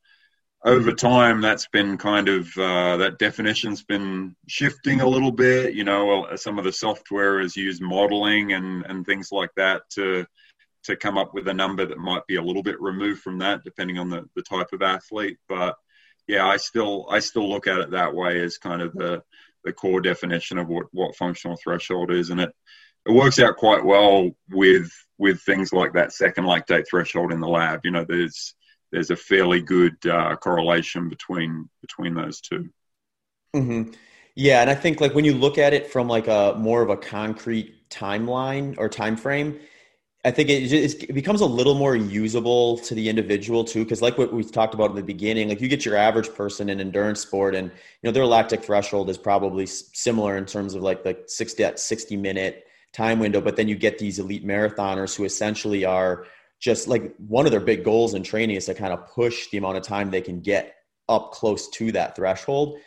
over time, that's been kind of, uh, that definition's been shifting a little bit. You know, some of the software has used modeling and, and things like that to to come up with a number that might be a little bit removed from that, depending on the, the type of athlete. But yeah, I still I still look at it that way as kind of the, the core definition of what, what functional threshold is. And it, it works out quite well with with things like that second lactate threshold in the lab. You know, there's there's a fairly good uh, correlation between between those two. Mm-hmm. Yeah, and I think like when you look at it from like a more of a concrete timeline or time frame, I think it, just, it becomes a little more usable to the individual too, because like what we talked about in the beginning, like you get your average person in endurance sport and, you know, their lactic threshold is probably similar in terms of like the sixty minute time window, but then you get these elite marathoners who essentially are just like one of their big goals in training is to kind of push the amount of time they can get up close to that threshold.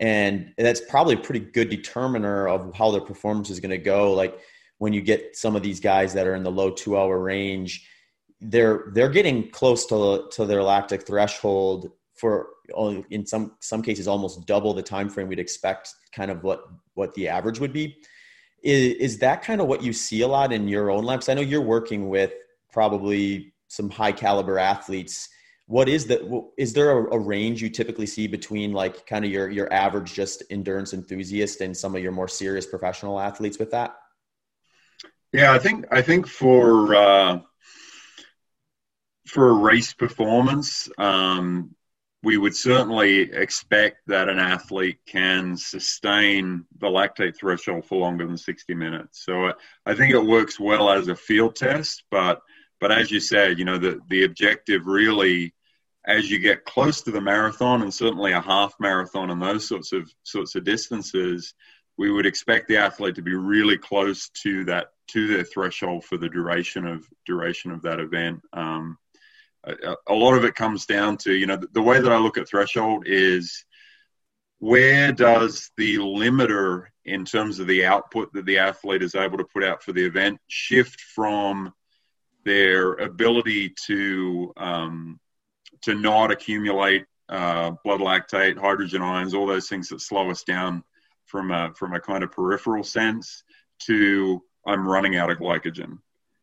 And that's probably a pretty good determiner of how their performance is going to go. Like when you get some of these guys that are in the low two hour range, they're, they're getting close to, to their lactic threshold for only, in some, some cases, almost double the time frame we'd expect kind of what, what the average would be. Is, is that kind of what you see a lot in your own labs? I know you're working with probably some high caliber athletes. What is the, is there a, a range you typically see between like kind of your, your average, just endurance enthusiast and some of your more serious professional athletes with that? Yeah, I think, I think for, uh, for a race performance, um, we would certainly expect that an athlete can sustain the lactate threshold for longer than sixty minutes. So I think it works well as a field test, but, But as you said, you know, the, the objective really, as you get close to the marathon and certainly a half marathon and those sorts of sorts of distances, we would expect the athlete to be really close to that, to their threshold for the duration of duration of that event. Um, a, a lot of it comes down to, you know, the, the way that I look at threshold is where does the limiter in terms of the output that the athlete is able to put out for the event shift from their ability to um, to not accumulate uh, blood lactate, hydrogen ions, all those things that slow us down from a, from a kind of peripheral sense to I'm running out of glycogen.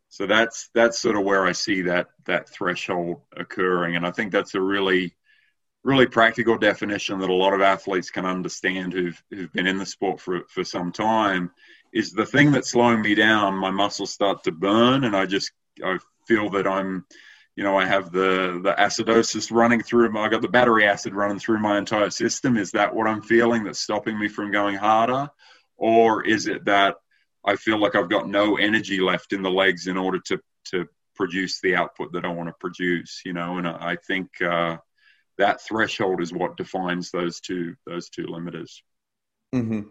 So that's that's sort of where I see that that threshold occurring. And I think that's a really, really practical definition that a lot of athletes can understand who've, who've been in the sport for, for some time, is the thing that's slowing me down, my muscles start to burn and I just I feel that I'm, you know, I have the, the acidosis running through my, I got the battery acid running through my entire system. Is that what I'm feeling that's stopping me from going harder? Or is it that I feel like I've got no energy left in the legs in order to, to produce the output that I want to produce, you know? And I think uh, that threshold is what defines those two, those two limiters. Mm-hmm.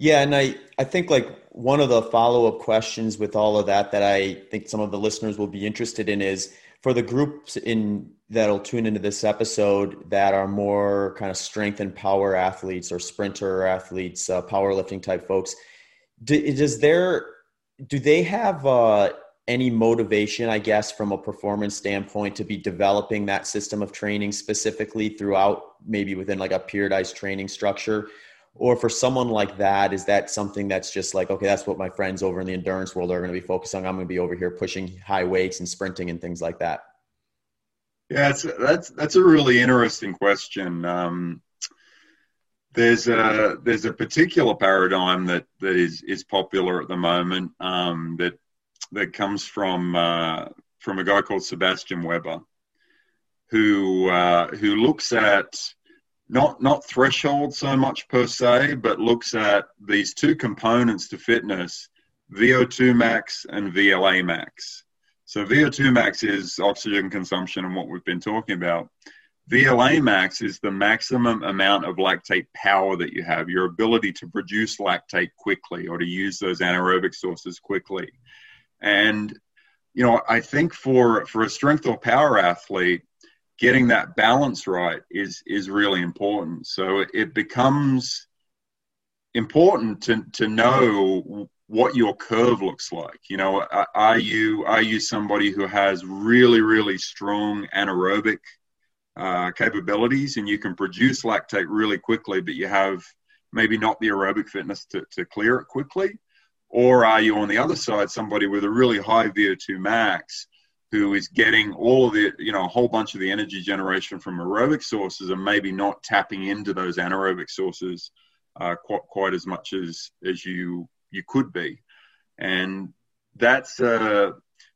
Yeah. And I, I think like one of the follow-up questions with all of that, that I think some of the listeners will be interested in is for the groups in that'll tune into this episode that are more kind of strength and power athletes or sprinter athletes, uh, powerlifting type folks. Do, does there, do they have uh, any motivation, I guess, from a performance standpoint to be developing that system of training specifically throughout, maybe within like a periodized training structure? Or for someone like that, is that something that's just like, okay, that's what my friends over in the endurance world are going to be focused on. I'm going to be over here pushing high weights and sprinting and things like that. Yeah, it's, that's that's a really interesting question. Um, there's a there's a particular paradigm that that is is popular at the moment um, that that comes from uh, from a guy called Sebastian Weber, who uh, who looks at Not not threshold so much per se, but looks at these two components to fitness, V O two max and V L A max. So V O two max is oxygen consumption and what we've been talking about. V L A max is the maximum amount of lactate power that you have, your ability to produce lactate quickly or to use those anaerobic sources quickly. And you know, I think for, for a strength or power athlete, getting that balance right is, is really important. So it becomes important to, to know what your curve looks like. You know, are you, are you somebody who has really, really strong anaerobic uh, capabilities and you can produce lactate really quickly, but you have maybe not the aerobic fitness to, to clear it quickly? Or are you on the other side, somebody with a really high V O two max who is getting all of the, you know, a whole bunch of the energy generation from aerobic sources and maybe not tapping into those anaerobic sources uh, quite, quite as much as, as you, you could be. And that's uh,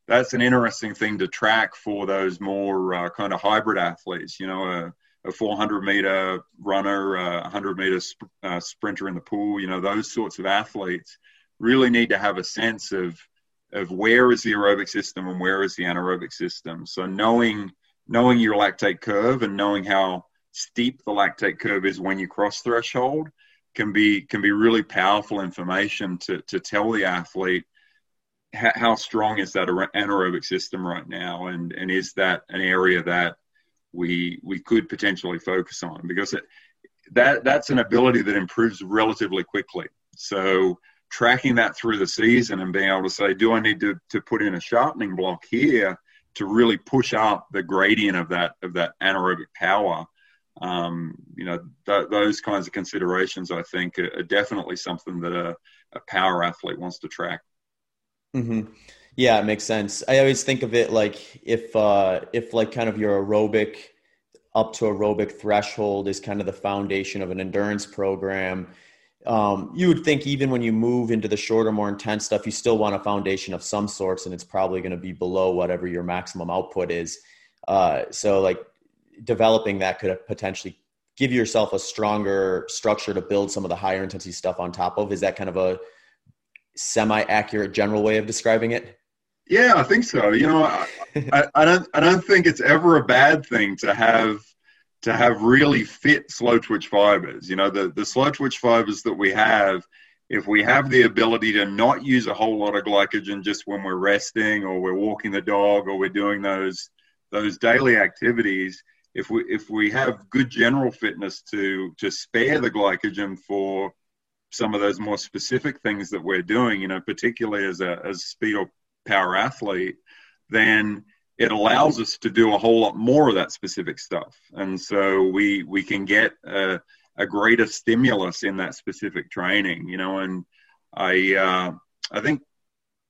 that's an interesting thing to track for those more uh, kind of hybrid athletes, you know, a, a four hundred meter runner, a one hundred meter sp- uh, sprinter in the pool, you know, those sorts of athletes really need to have a sense of of where is the aerobic system and where is the anaerobic system. So knowing knowing your lactate curve and knowing how steep the lactate curve is when you cross threshold can be can be really powerful information to to tell the athlete ha- how strong is that anaerobic system right now, and and is that an area that we we could potentially focus on, because it, that that's an ability that improves relatively quickly. So tracking that through the season and being able to say, do I need to, to put in a sharpening block here to really push up the gradient of that, of that anaerobic power? Um, you know, th- those kinds of considerations, I think, are, are definitely something that a, a power athlete wants to track. Mm-hmm. Yeah, it makes sense. I always think of it like if, uh, if like kind of your aerobic up to aerobic threshold is kind of the foundation of an endurance program, Um, you would think even when you move into the shorter, more intense stuff, you still want a foundation of some sorts, and it's probably going to be below whatever your maximum output is. Uh, so like developing that could potentially give yourself a stronger structure to build some of the higher intensity stuff on top of. Is that kind of a semi-accurate general way of describing it? Yeah, I think so. You know, I, I, I don't, I don't think it's ever a bad thing to have, to have really fit slow twitch fibers. You know, the, the slow twitch fibers that we have, if we have the ability to not use a whole lot of glycogen just when we're resting or we're walking the dog or we're doing those those daily activities, if we if we have good general fitness to to spare the glycogen for some of those more specific things that we're doing, you know, particularly as a as a speed or power athlete, then it allows us to do a whole lot more of that specific stuff. And so we we can get a, a greater stimulus in that specific training, you know, and I uh, I think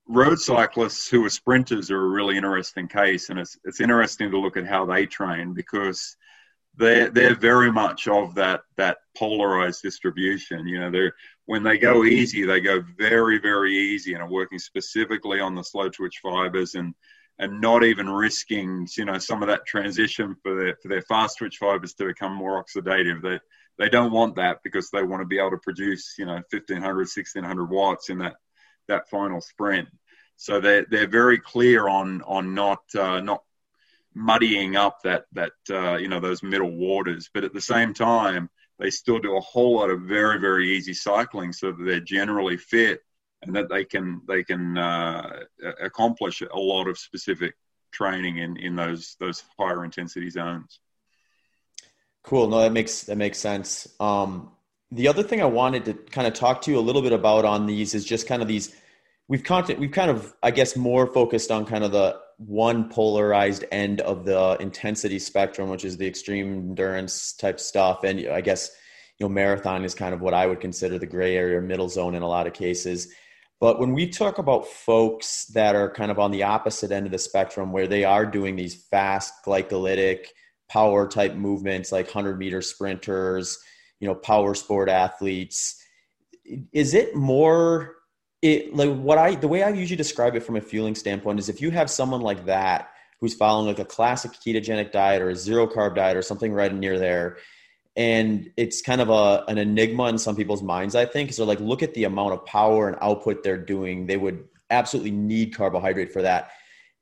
road cyclists who are sprinters are a really interesting case. And it's it's interesting to look at how they train, because they're, they're very much of that, that polarized distribution. You know, they're, when they go easy, they go very, very easy and are working specifically on the slow twitch fibers and, and not even risking, you know, some of that transition for their, for their fast twitch fibers to become more oxidative. They they don't want that, because they want to be able to produce, you know, fifteen hundred, sixteen hundred watts in that, that final sprint. So they're, they're very clear on on not uh, not muddying up that, that uh, you know, those middle waters. But at the same time, they still do a whole lot of very, very easy cycling so that they're generally fit, and that they can they can uh, accomplish a lot of specific training in, in those those higher intensity zones. Cool. No, that makes that makes sense. Um, the other thing I wanted to kind of talk to you a little bit about on these is just kind of these we've content we've kind of I guess more focused on kind of the one polarized end of the intensity spectrum, which is the extreme endurance type stuff, and I guess, you know, marathon is kind of what I would consider the gray area or middle zone in a lot of cases. But when we talk about folks that are kind of on the opposite end of the spectrum, where they are doing these fast glycolytic power type movements, like one hundred meter sprinters, you know, power sport athletes, is it more it like what I, the way I usually describe it from a fueling standpoint is if you have someone like that, who's following like a classic ketogenic diet or a zero carb diet or something right near there, and it's kind of a, an enigma in some people's minds, I think. So like, look at the amount of power and output they're doing. They would absolutely need carbohydrate for that.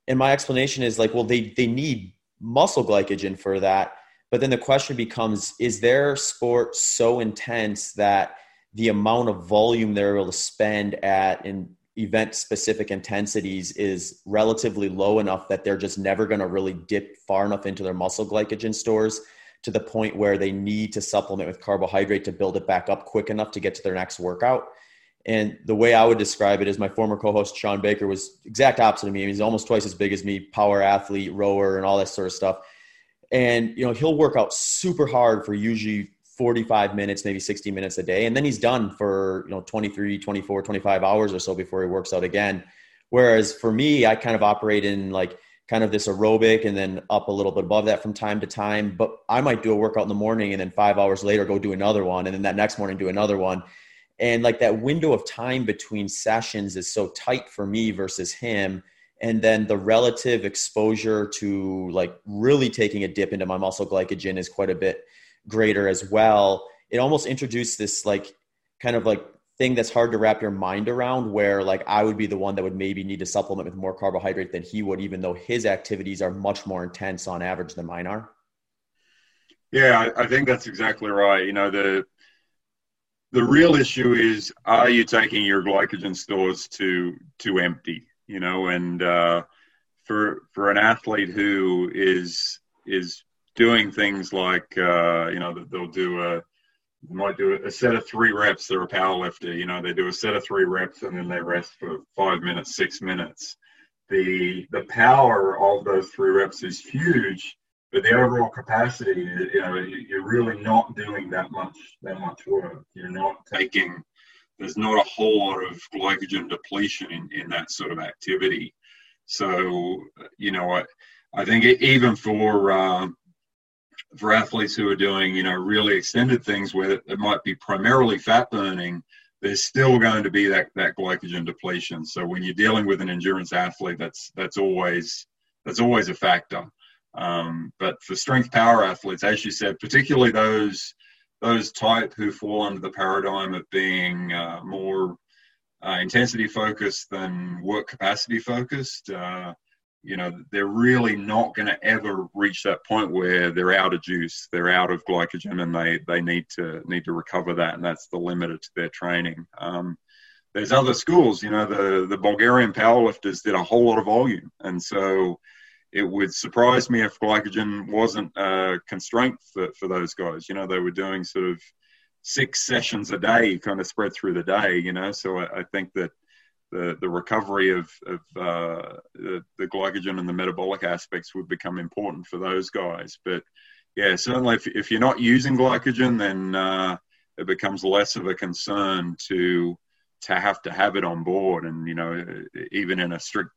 And my explanation is like, well, they, they need muscle glycogen for that. But then the question becomes, is their sport so intense that the amount of volume they're able to spend at in event specific intensities is relatively low enough that they're just never going to really dip far enough into their muscle glycogen stores to the point where they need to supplement with carbohydrate to build it back up quick enough to get to their next workout. And the way I would describe it is my former co-host, Sean Baker, was exact opposite of me. He's almost twice as big as me, power athlete, rower, and all that sort of stuff. And, you know, he'll work out super hard for usually forty-five minutes, maybe sixty minutes a day. And then he's done for, you know, twenty-three, twenty-four, twenty-five hours or so before he works out again. Whereas for me, I kind of operate in like kind of this aerobic and then up a little bit above that from time to time. But I might do a workout in the morning and then five hours later, go do another one. And then that next morning, do another one. And like that window of time between sessions is so tight for me versus him. And then the relative exposure to like really taking a dip into my muscle glycogen is quite a bit greater as well. It almost introduced this like kind of like thing that's hard to wrap your mind around, where like I would be the one that would maybe need to supplement with more carbohydrate than he would, even though his activities are much more intense on average than mine are. Yeah, I think that's exactly right. You know, the the real issue is, are you taking your glycogen stores to to empty? You know, and uh, for for an athlete who is is doing things like uh, you know, they'll do a they might do a set of three reps. They're a power lifter. You know, they do a set of three reps and then they rest for five minutes, six minutes. The the power of those three reps is huge, but the overall capacity, you know, you're really not doing that much that much work. You're not taking. There's not a whole lot of glycogen depletion in, in that sort of activity. So, you know, I, I think even for uh, for athletes who are doing, you know, really extended things where it might be primarily fat burning, there's still going to be that, that glycogen depletion. So when you're dealing with an endurance athlete, that's that's always that's always a factor. Um, but for strength power athletes, as you said, particularly those those type who fall under the paradigm of being uh, more uh, intensity focused than work capacity focused, uh, you know, they're really not going to ever reach that point where they're out of juice, they're out of glycogen, and they, they need to need to recover that, and that's the limiter to their training. Um, there's other schools, you know, the, the Bulgarian powerlifters did a whole lot of volume, and so it would surprise me if glycogen wasn't a constraint for, for those guys. You know, they were doing sort of six sessions a day, kind of spread through the day, you know. So I, I think that the, the recovery of, of uh, the, the glycogen and the metabolic aspects would become important for those guys. But, yeah, certainly if, if you're not using glycogen, then uh, it becomes less of a concern to to have to have it on board. And, you know, even in a strict,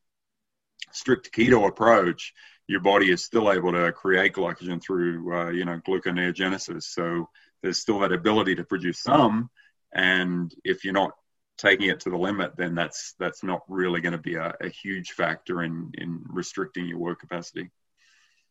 strict keto approach, your body is still able to create glycogen through, uh, you know, gluconeogenesis. So there's still that ability to produce some. And if you're not taking it to the limit, then that's that's not really going to be a, a huge factor in, in restricting your work capacity.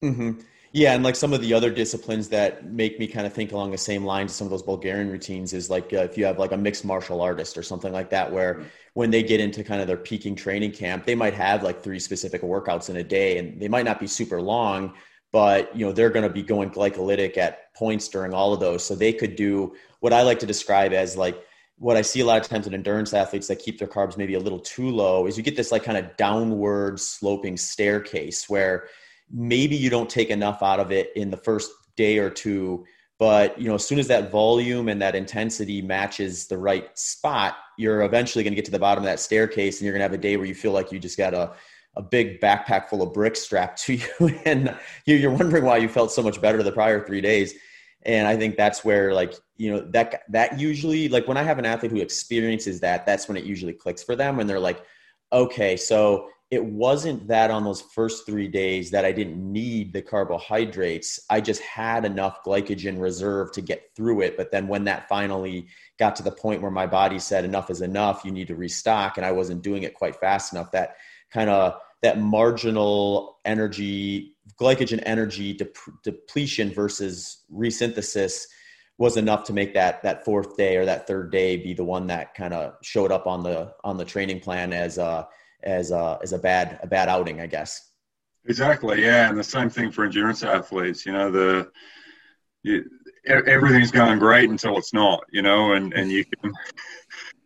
Mm-hmm. Yeah. And like some of the other disciplines that make me kind of think along the same lines as some of those Bulgarian routines is like, uh, if you have like a mixed martial artist or something like that, where when they get into kind of their peaking training camp, they might have like three specific workouts in a day, and they might not be super long, but you know, they're going to be going glycolytic at points during all of those. So they could do what I like to describe as like, what I see a lot of times in endurance athletes that keep their carbs maybe a little too low is you get this like kind of downward sloping staircase where maybe you don't take enough out of it in the first day or two, but you know, as soon as that volume and that intensity matches the right spot, you're eventually going to get to the bottom of that staircase, and you're going to have a day where you feel like you just got a, a big backpack full of bricks strapped to you. And you're wondering why you felt so much better the prior three days. And I think that's where like, you know, that, that usually like when I have an athlete who experiences that, that's when it usually clicks for them. And they're like, okay, so it wasn't that on those first three days that I didn't need the carbohydrates. I just had enough glycogen reserve to get through it. But then when that finally got to the point where my body said enough is enough, you need to restock, and I wasn't doing it quite fast enough, that kind of that marginal energy, glycogen energy dep- depletion versus resynthesis was enough to make that, that fourth day or that third day be the one that kind of showed up on the, on the training plan as a, as a, as a bad, a bad outing, I guess. Exactly. Yeah. And the same thing for endurance athletes, you know, the, you, everything's going great until it's not, you know, and, and you can,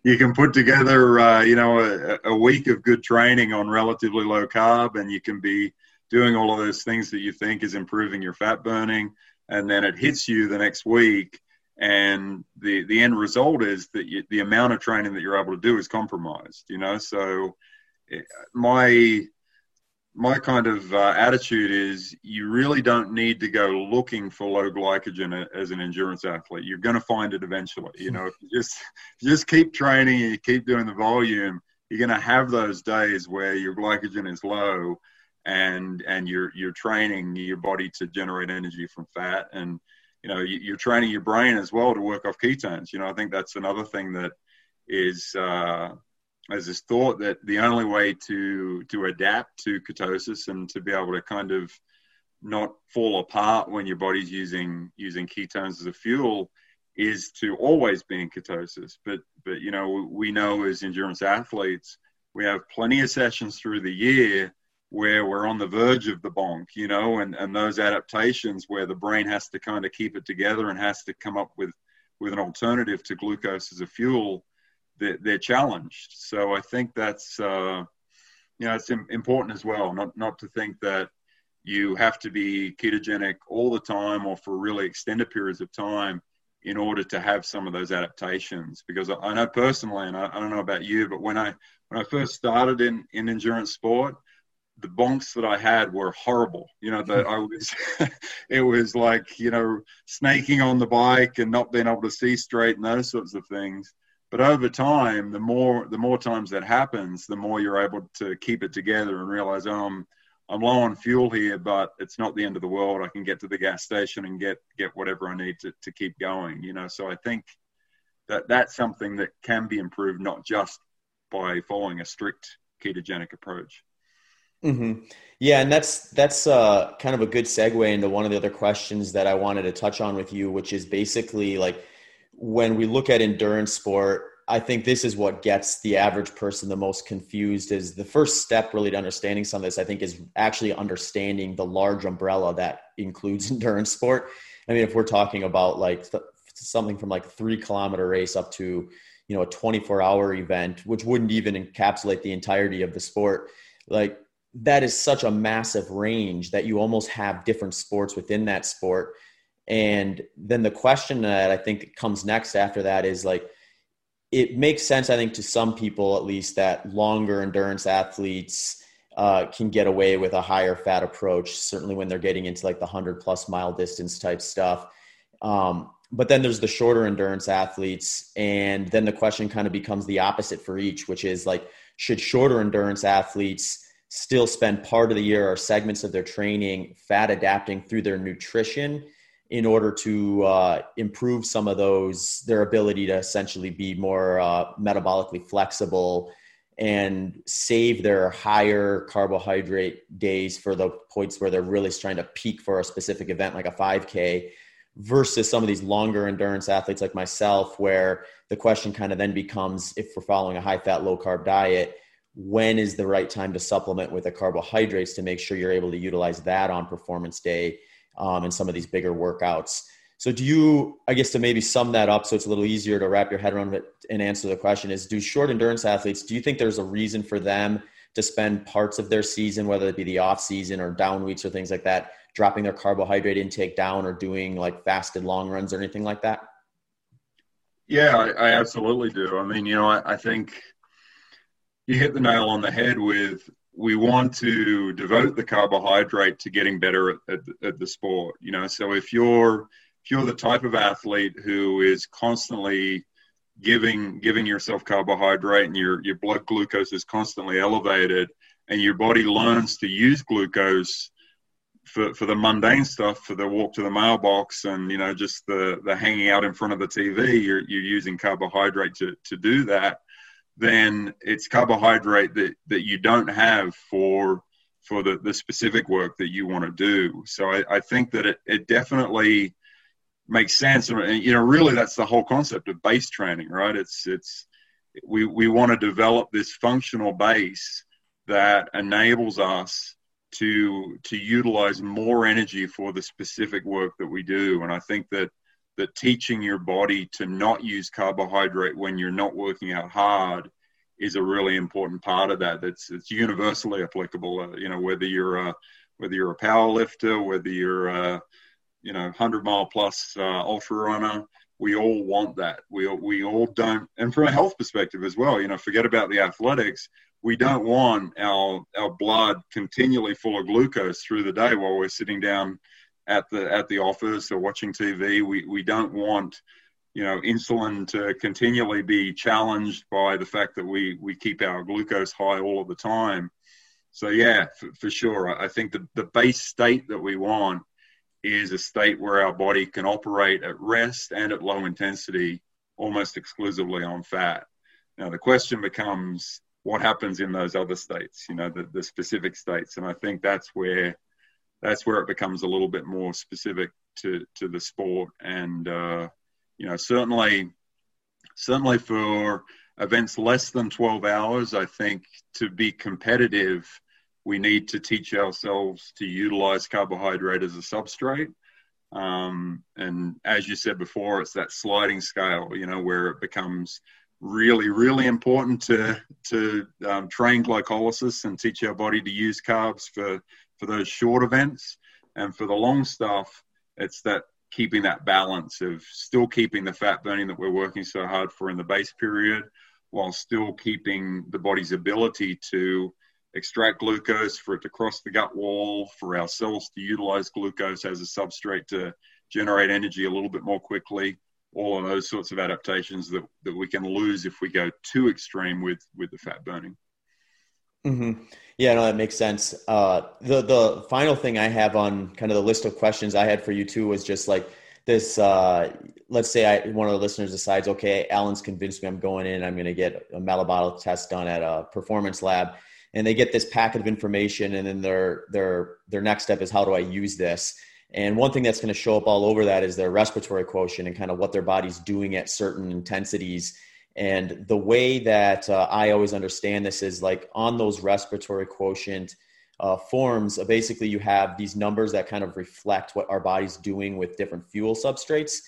you can put together, uh, you know, a, a week of good training on relatively low carb, and you can be doing all of those things that you think is improving your fat burning. And then it hits you the next week, and the the end result is that you, the amount of training that you're able to do is compromised, you know. So it, my my kind of uh, attitude is you really don't need to go looking for low glycogen as an endurance athlete. You're going to find it eventually, you know. If you just just keep training and you keep doing the volume, you're going to have those days where your glycogen is low, and and you're you're training your body to generate energy from fat, and you know you're training your brain as well to work off ketones. You know, I think that's another thing that is uh, as this thought that the only way to to adapt to ketosis and to be able to kind of not fall apart when your body's using using ketones as a fuel is to always be in ketosis. But but you know we know as endurance athletes we have plenty of sessions through the year where we're on the verge of the bonk, you know, and, and those adaptations where the brain has to kind of keep it together and has to come up with, with an alternative to glucose as a fuel, they're, they're challenged. So I think that's, uh, you know, it's important as well, not, not to think that you have to be ketogenic all the time or for really extended periods of time in order to have some of those adaptations. Because I, I know personally, and I, I don't know about you, but when I, when I first started in, in endurance sport, the bonks that I had were horrible. You know, that I was, it was like, you know, snaking on the bike and not being able to see straight and those sorts of things. But over time, the more, the more times that happens, the more you're able to keep it together and realize, oh, I'm, I'm low on fuel here, but it's not the end of the world. I can get to the gas station and get, get whatever I need to, to keep going, you know? So I think that that's something that can be improved, not just by following a strict ketogenic approach. Mm-hmm. Yeah. And that's, that's uh, kind of a good segue into one of the other questions that I wanted to touch on with you, which is basically like when we look at endurance sport, I think this is what gets the average person the most confused is the first step really to understanding some of this, I think, is actually understanding the large umbrella that includes endurance sport. I mean, if we're talking about like th- something from like a three kilometer race up to, you know, a twenty-four hour event, which wouldn't even encapsulate the entirety of the sport, like, that is such a massive range that you almost have different sports within that sport. And then the question that I think comes next after that is like, it makes sense, I think, to some people at least, that longer endurance athletes uh, can get away with a higher fat approach, certainly when they're getting into like the hundred plus mile distance type stuff. Um, but then there's the shorter endurance athletes. And then the question kind of becomes the opposite for each, which is like, should shorter endurance athletes still spend part of the year or segments of their training fat adapting through their nutrition in order to uh, improve some of those, their ability to essentially be more uh, metabolically flexible and save their higher carbohydrate days for the points where they're really trying to peak for a specific event like a five K, versus some of these longer endurance athletes like myself, where the question kind of then becomes, if we're following a high fat, low carb diet, when is the right time to supplement with the carbohydrates to make sure you're able to utilize that on performance day um, and some of these bigger workouts. So do you, I guess to maybe sum that up so it's a little easier to wrap your head around it and answer the question is, do short endurance athletes, do you think there's a reason for them to spend parts of their season, whether it be the off season or down weeks or things like that, dropping their carbohydrate intake down or doing like fasted long runs or anything like that? Yeah, I, I absolutely do. I mean, you know, I, I think you hit the nail on the head with, we want to devote the carbohydrate to getting better at, at, at the sport, you know. So if you're if you're the type of athlete who is constantly giving giving yourself carbohydrate and your your blood glucose is constantly elevated and your body learns to use glucose for, for the mundane stuff, for the walk to the mailbox and, you know, just the, the hanging out in front of the T V, you're, you're using carbohydrate to, to do that, then it's carbohydrate that, that you don't have for for the, the specific work that you want to do. So I, I think that it, it definitely makes sense. And, you know, really that's the whole concept of base training, right? It's it's we, we want to develop this functional base that enables us to to utilize more energy for the specific work that we do. And I think that that teaching your body to not use carbohydrate when you're not working out hard is a really important part of that. That's it's universally applicable. Uh, you know, whether you're a whether you're a power lifter, whether you're a you know one hundred mile plus uh, ultra runner, we all want that. We we all don't. And from a health perspective as well, you know, forget about the athletics. We don't want our our blood continually full of glucose through the day while we're sitting down at the at the office or watching T V. We we don't want, you know, insulin to continually be challenged by the fact that we we keep our glucose high all of the time. So yeah, for, for sure, I think the the base state that we want is a state where our body can operate at rest and at low intensity, almost exclusively on fat. Now the question becomes, what happens in those other states, you know, the, the specific states. And I think that's where that's where it becomes a little bit more specific to, to the sport. And, uh, you know, certainly, certainly for events less than twelve hours, I think to be competitive, we need to teach ourselves to utilize carbohydrate as a substrate. Um, and as you said before, it's that sliding scale, you know, where it becomes really, really important to to um, train glycolysis and teach our body to use carbs for, for those short events. And for the long stuff, it's that keeping that balance of still keeping the fat burning that we're working so hard for in the base period, while still keeping the body's ability to extract glucose, for it to cross the gut wall, for our cells to utilize glucose as a substrate to generate energy a little bit more quickly. All of those sorts of adaptations that, that we can lose if we go too extreme with, with the fat burning. Mm-hmm. Yeah, no, that makes sense. Uh, the, the final thing I have on kind of the list of questions I had for you too was just like this, uh, let's say I, one of the listeners decides, okay, Alan's convinced me I'm going in, I'm going to get a metabolic test done at a performance lab, and they get this packet of information. And then their, their, their next step is, how do I use this? And one thing that's going to show up all over that is their respiratory quotient and kind of what their body's doing at certain intensities. And the way that uh, I always understand this is like on those respiratory quotient uh, forms, uh, basically you have these numbers that kind of reflect what our body's doing with different fuel substrates.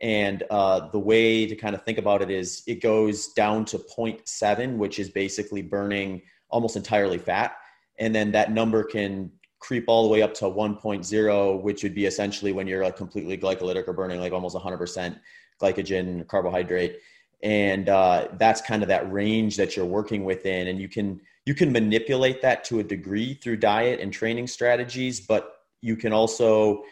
And uh, the way to kind of think about it is it goes down to zero point seven, which is basically burning almost entirely fat. And then that number can creep all the way up to one point zero, which would be essentially when you're like completely glycolytic or burning like almost one hundred percent glycogen carbohydrate. And uh, that's kind of that range that you're working within. And you can you can manipulate that to a degree through diet and training strategies, but you can also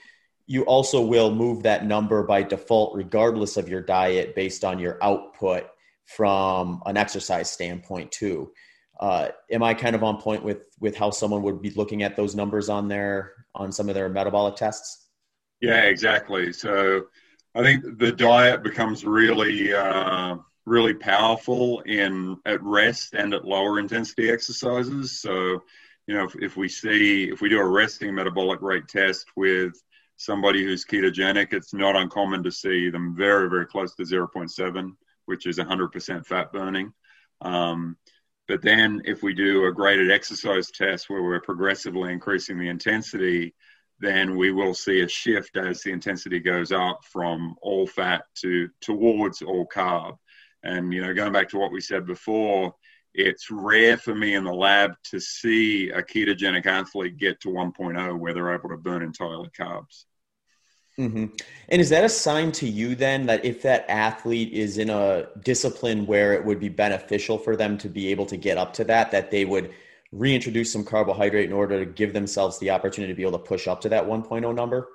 you also will move that number by default regardless of your diet based on your output from an exercise standpoint too. Uh, am I kind of on point with, with how someone would be looking at those numbers on their, on some of their metabolic tests? Yeah, exactly. So I think the diet becomes really, uh, really powerful in at rest and at lower intensity exercises. So, you know, if, if we see, if we do a resting metabolic rate test with somebody who's ketogenic, it's not uncommon to see them very, very close to zero point seven, which is one hundred percent fat burning. Um, But then if we do a graded exercise test where we're progressively increasing the intensity, then we will see a shift as the intensity goes up from all fat to towards all carb. And, you know, going back to what we said before, it's rare for me in the lab to see a ketogenic athlete get to one point oh where they're able to burn entirely carbs. Mm-hmm. And is that a sign to you then that if that athlete is in a discipline where it would be beneficial for them to be able to get up to that, that they would reintroduce some carbohydrate in order to give themselves the opportunity to be able to push up to that one point oh number?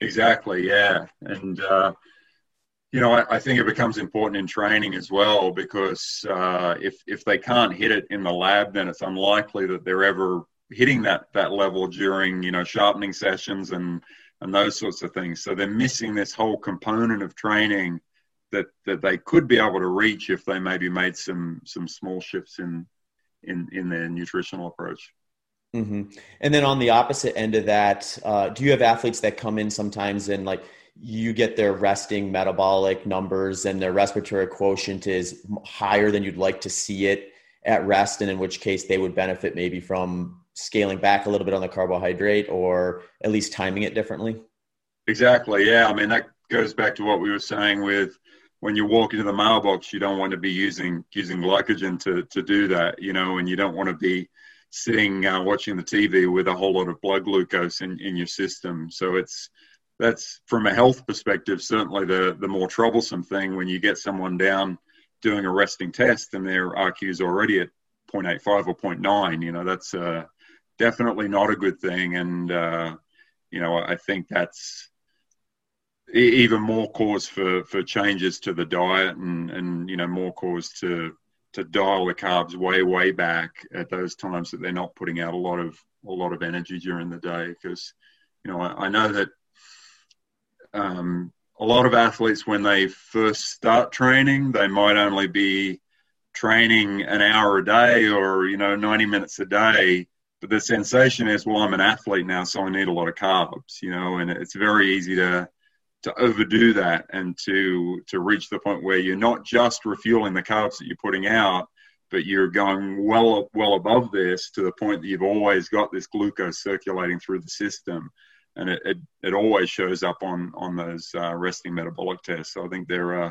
Exactly. Yeah. And, uh, you know, I, I think it becomes important in training as well, because uh, if, if they can't hit it in the lab, then it's unlikely that they're ever hitting that, that level during, you know, sharpening sessions and, and those sorts of things. So they're missing this whole component of training that, that they could be able to reach if they maybe made some some small shifts in in, in their nutritional approach. Mm-hmm. And then on the opposite end of that, uh, do you have athletes that come in sometimes and like you get their resting metabolic numbers and their respiratory quotient is higher than you'd like to see it at rest, and in which case they would benefit maybe from scaling back a little bit on the carbohydrate or at least timing it differently? Exactly. Yeah. I mean, that goes back to what we were saying with when you walk into the mailbox, you don't want to be using using glycogen to, to do that, you know, and you don't want to be sitting uh, watching the T V with a whole lot of blood glucose in, in your system. So it's that's from a health perspective, certainly the, the more troublesome thing when you get someone down doing a resting test and their R Q is already at zero point eight five or zero point nine, you know, that's uh, definitely not a good thing. And, uh, you know, I think that's even more cause for, for changes to the diet and, and, you know, more cause to, to dial the carbs way, way back at those times that they're not putting out a lot of, a lot of energy during the day. Because, you know, I, I know that um, a lot of athletes, when they first start training, they might only be training an hour a day or, you know, ninety minutes a day. But the sensation is, well, I'm an athlete now, so I need a lot of carbs, you know, and it's very easy to, to overdo that and to, to reach the point where you're not just refueling the carbs that you're putting out, but you're going well, well above this to the point that you've always got this glucose circulating through the system. And it, it, it always shows up on, on those uh, resting metabolic tests. So I think they're, uh,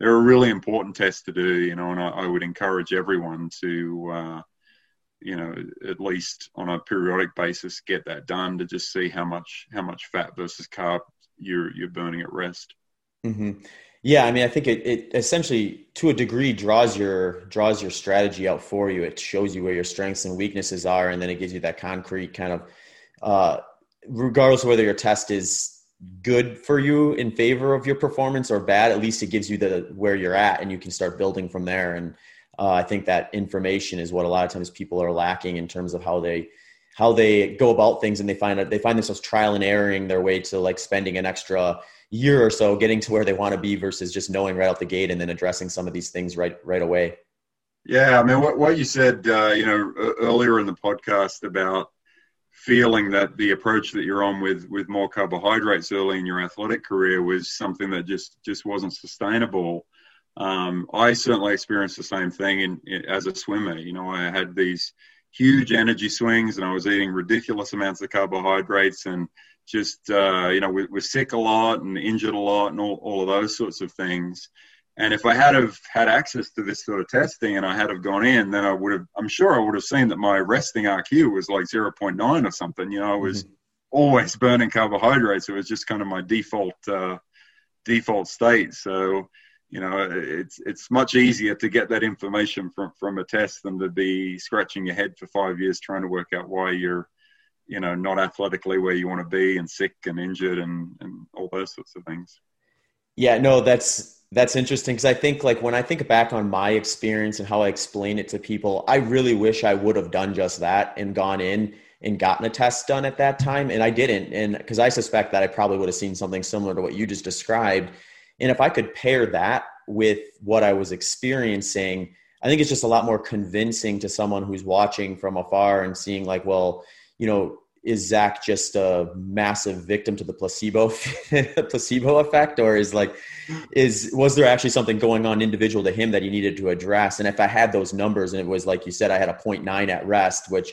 they're a really important test to do, you know, and I, I would encourage everyone to, uh, you know, at least on a periodic basis, get that done to just see how much, how much fat versus carb you're, you're burning at rest. Mm-hmm. Yeah. I mean, I think it, it essentially to a degree draws your, draws your strategy out for you. It shows you where your strengths and weaknesses are. And then it gives you that concrete kind of, uh, regardless of whether your test is good for you in favor of your performance or bad, at least it gives you the where you're at and you can start building from there. And uh, I think that information is what a lot of times people are lacking in terms of how they how they go about things, and they find out they find themselves trial and erroring their way to like spending an extra year or so getting to where they want to be versus just knowing right out the gate and then addressing some of these things right right away. Yeah, I mean, what what you said, uh, you know, earlier in the podcast about feeling that the approach that you're on with, with more carbohydrates early in your athletic career was something that just, just wasn't sustainable. Um, I certainly experienced the same thing in, in, as a swimmer. You know, I had these huge energy swings and I was eating ridiculous amounts of carbohydrates and just, uh, you know, we were sick a lot and injured a lot and all, all of those sorts of things. And if I had have had access to this sort of testing and I had have gone in, then I would have, I'm sure I would have seen that my resting R Q was like zero point nine or something. You know, I was mm-hmm. always burning carbohydrates. It was just kind of my default, uh, default state. So, you know, it's, it's much easier to get that information from, from a test than to be scratching your head for five years trying to work out why you're, you know, not athletically where you want to be and sick and injured and, and all those sorts of things. Yeah, no, that's, That's interesting because I think like when I think back on my experience and how I explain it to people, I really wish I would have done just that and gone in and gotten a test done at that time. And I didn't. And because I suspect that I probably would have seen something similar to what you just described. And if I could pair that with what I was experiencing, I think it's just a lot more convincing to someone who's watching from afar and seeing like, well, you know, is Zach just a massive victim to the placebo placebo effect? Or is like, is, was there actually something going on individual to him that he needed to address? And if I had those numbers and it was, like you said, I had a zero point nine at rest, which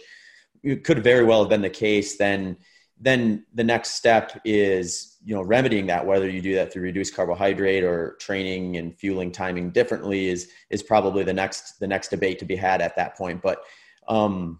could very well have been the case, then, then the next step is, you know, remedying that, whether you do that through reduced carbohydrate or training and fueling timing differently is, is probably the next, the next debate to be had at that point. But, um,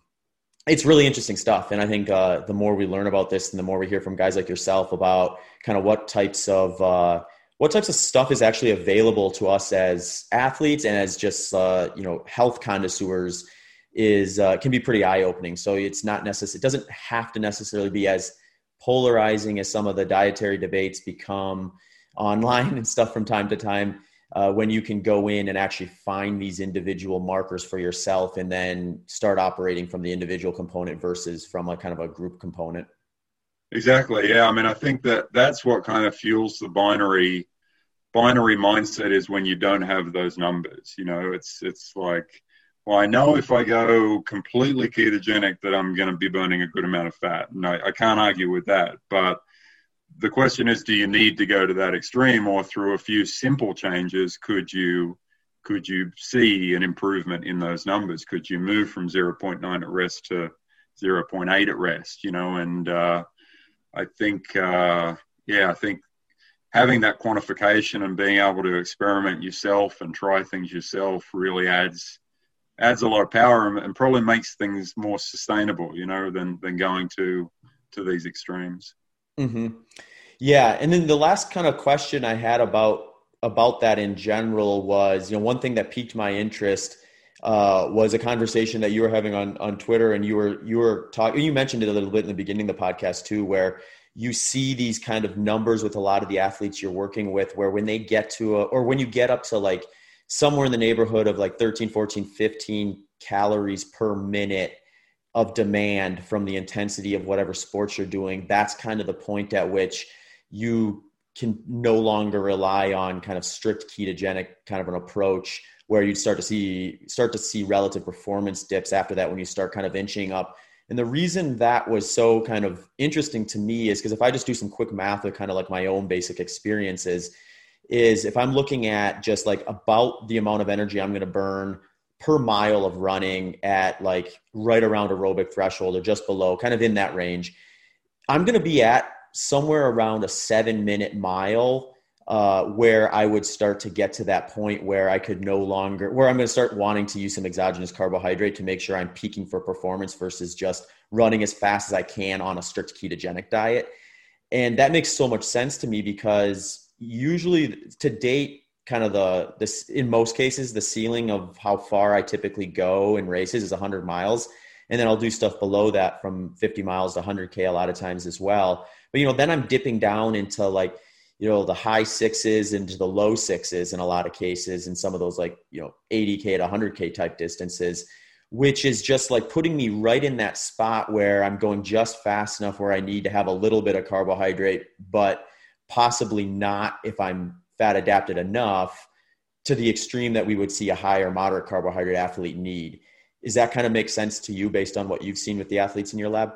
it's really interesting stuff. And I think uh, the more we learn about this and the more we hear from guys like yourself about kind of what types of, uh, what types of stuff is actually available to us as athletes and as just, uh, you know, health connoisseurs is, uh, can be pretty eye-opening. So it's not necessary. It doesn't have to necessarily be as polarizing as some of the dietary debates become online and stuff from time to time. Uh, when you can go in and actually find these individual markers for yourself and then start operating from the individual component versus from a kind of a group component. Exactly. Yeah. I mean, I think that that's what kind of fuels the binary binary mindset is when you don't have those numbers. You know, it's, it's like, well, I know if I go completely ketogenic that I'm going to be burning a good amount of fat. And I, I can't argue with that, but the question is, do you need to go to that extreme, or through a few simple changes, could you could you see an improvement in those numbers? Could you move from zero point nine at rest to zero point eight at rest? You know, and uh, I think, uh, yeah, I think having that quantification and being able to experiment yourself and try things yourself really adds adds a lot of power and probably makes things more sustainable, you know, than than going to to these extremes. Mm-hmm. Yeah. And then the last kind of question I had about about that in general was, you know, one thing that piqued my interest uh, was a conversation that you were having on, on Twitter, and you were, you were talking, you mentioned it a little bit in the beginning of the podcast too, where you see these kind of numbers with a lot of the athletes you're working with, where when they get to, a, or when you get up to like somewhere in the neighborhood of like thirteen, fourteen, fifteen calories per minute of demand from the intensity of whatever sports you're doing, that's kind of the point at which you can no longer rely on kind of strict ketogenic kind of an approach, where you'd start to see, start to see relative performance dips after that, when you start kind of inching up. And the reason that was so kind of interesting to me is because if I just do some quick math of kind of like my own basic experiences, is if I'm looking at just like about the amount of energy I'm going to burn per mile of running at like right around aerobic threshold or just below, kind of in that range, I'm going to be at somewhere around a seven minute mile uh, where I would start to get to that point where I could no longer, where I'm going to start wanting to use some exogenous carbohydrate to make sure I'm peaking for performance versus just running as fast as I can on a strict ketogenic diet. And that makes so much sense to me because usually to date, kind of the, this in most cases, the ceiling of how far I typically go in races is one hundred miles. And then I'll do stuff below that from fifty miles to one hundred K a lot of times as well. But, you know, then I'm dipping down into like, you know, the high sixes into the low sixes in a lot of cases. And some of those like, you know, eighty K to one hundred K type distances, which is just like putting me right in that spot where I'm going just fast enough where I need to have a little bit of carbohydrate, but possibly not if I'm fat adapted enough to the extreme that we would see a higher moderate carbohydrate athlete need. Is that kind of make sense to you based on what you've seen with the athletes in your lab?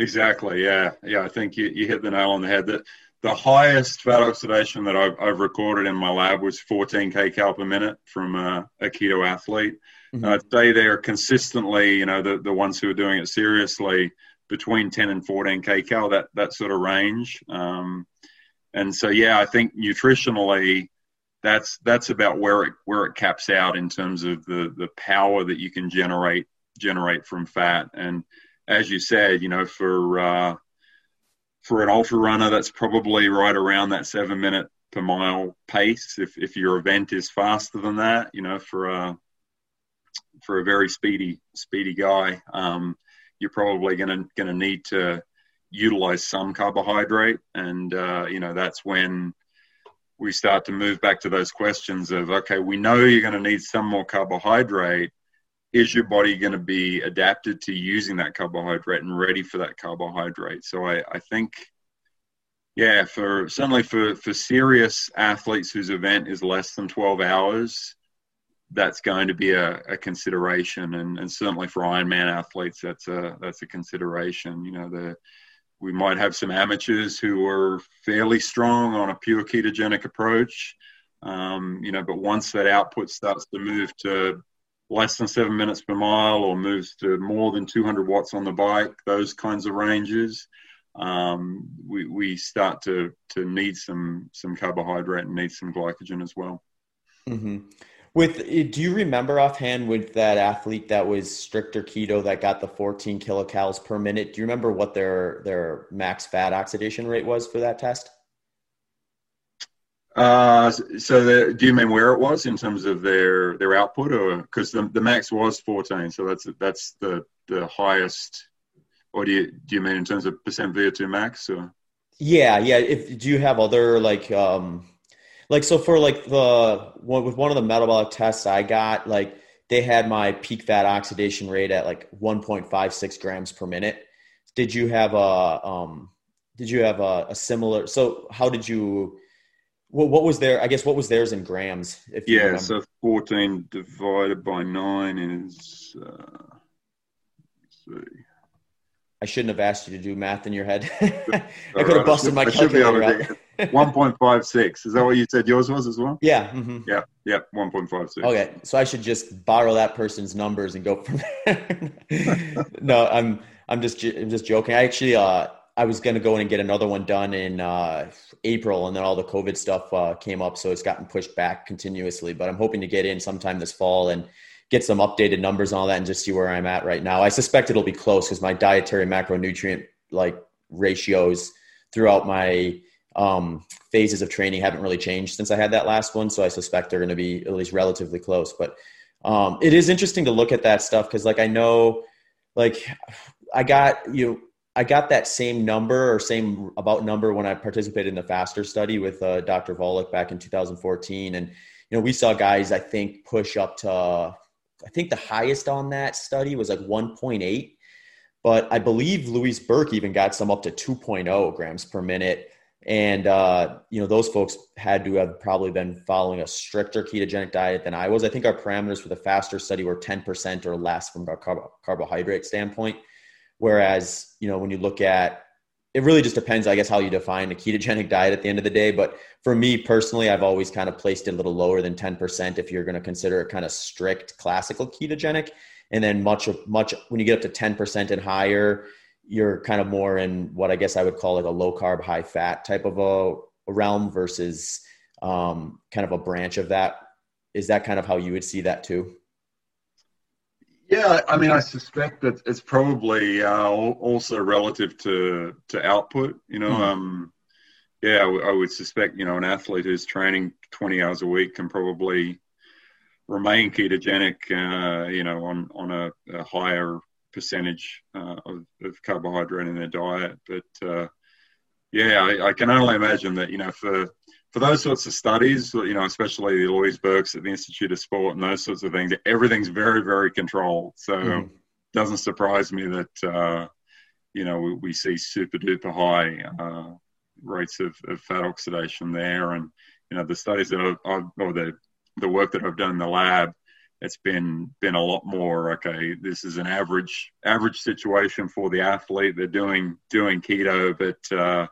Exactly. Yeah. Yeah. I think you, you hit the nail on the head. That the highest fat oxidation that I've, I've recorded in my lab was fourteen kilocalories per minute from a, a keto athlete. Mm-hmm. Uh, they, they are consistently, you know, the, the ones who are doing it seriously between ten and fourteen kilocalories, that, that sort of range. Um, And so, yeah, I think nutritionally, that's that's about where it where it caps out in terms of the, the power that you can generate generate from fat. And as you said, you know, for uh, for an ultra runner, that's probably right around that seven minute per mile pace. If if your event is faster than that, you know, for a for a very speedy speedy guy, um, you're probably gonna gonna need to utilize some carbohydrate. And, uh, you know, that's when we start to move back to those questions of, okay, we know you're going to need some more carbohydrate. Is your body going to be adapted to using that carbohydrate and ready for that carbohydrate? So I, I think, yeah, for certainly for, for serious athletes whose event is less than twelve hours, that's going to be a, a consideration. And, and certainly for Ironman athletes, that's a, that's a consideration. You know, the, we might have some amateurs who are fairly strong on a pure ketogenic approach, um, you know, but once that output starts to move to less than seven minutes per mile or moves to more than two hundred watts on the bike, those kinds of ranges, um, we, we start to, to need some, some carbohydrate and need some glycogen as well. Mm-hmm. With, do you remember offhand with that athlete that was stricter keto that got the fourteen kilocalories per minute? Do you remember what their their max fat oxidation rate was for that test? Uh, so the, do you mean where it was in terms of their, their output, or because the, the max was fourteen, so that's that's the, the highest? Or do you do you mean in terms of percent V O two max? Or? Yeah, yeah. If do you have other like? Um, Like, so for like the one with one of the metabolic tests I got, like they had my peak fat oxidation rate at like one point five six grams per minute. Did you have a, um, did you have a, a similar, so how did you, what, what was their, I guess, what was theirs in grams? If you yeah. Remember? So fourteen divided by nine is, uh, let's see. I shouldn't have asked you to do math in your head. I could have busted my calculator out. one point five six. Is that what you said yours was as well? Yeah. Mm-hmm. Yeah. Yeah. one point five six. Okay. So I should just borrow that person's numbers and go from there. No, I'm, I'm just, I'm just joking. I actually, uh, I was going to go in and get another one done in uh, April, and then all the COVID stuff uh, came up. So it's gotten pushed back continuously, but I'm hoping to get in sometime this fall and get some updated numbers and all that and just see where I'm at right now. I suspect it'll be close because my dietary macronutrient like ratios throughout my um, phases of training haven't really changed since I had that last one. So I suspect they're going to be at least relatively close, but um, it is interesting to look at that stuff because like, I know, like I got, you know, I got that same number or same about number when I participated in the FASTER study with uh, Doctor Volek back in two thousand fourteen. And, you know, we saw guys, I think, push up to, uh, I think the highest on that study was like one point eight, but I believe Louise Burke even got some up to two point oh grams per minute. And, uh, you know, those folks had to have probably been following a stricter ketogenic diet than I was. I think our parameters for the FASTER study were ten percent or less from a carb- carbohydrate standpoint. Whereas, you know, when you look at, it really just depends, I guess, how you define a ketogenic diet at the end of the day. But for me personally, I've always kind of placed it a little lower than ten percent if you're going to consider it kind of strict classical ketogenic. And then much of much when you get up to ten percent and higher, you're kind of more in what I guess I would call like a low carb, high fat type of a realm versus um, kind of a branch of that. Is that kind of how you would see that too? Yeah, I mean, I suspect that it's probably uh, also relative to, to output, you know. Mm-hmm. Um, yeah, I, w- I would suspect, you know, an athlete who's training twenty hours a week can probably remain ketogenic, uh, you know, on, on a, a higher percentage uh, of, of carbohydrate in their diet. But, uh, yeah, I, I can only imagine that, you know, for for those sorts of studies, you know, especially the Louise Burke's at the Institute of Sport and those sorts of things, everything's very, very controlled. So mm. it doesn't surprise me that, uh, you know, we, we see super duper high uh, rates of, of fat oxidation there. And, you know, the studies that I've, I've or the, the work that I've done in the lab, it's been, been a lot more, okay, this is an average, average situation for the athlete. They're doing, doing keto, but, uh,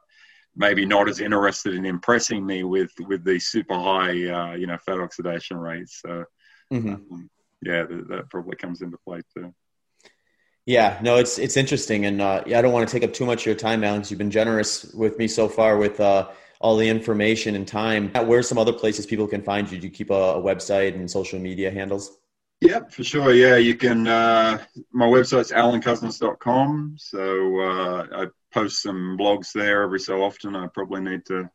maybe not as interested in impressing me with, with the super high, uh, you know, fat oxidation rates. So, mm-hmm. um, yeah, that, that probably comes into play too. Yeah, no, it's, it's interesting. And, uh, yeah, I don't want to take up too much of your time, Alan, because you've been generous with me so far with, uh, all the information and time. Where are some other places people can find you? Do you keep a, a website and social media handles? Yeah, for sure. Yeah, you can, uh, my website's alan cousins dot com. So, uh, I post some blogs there every so often. I probably need to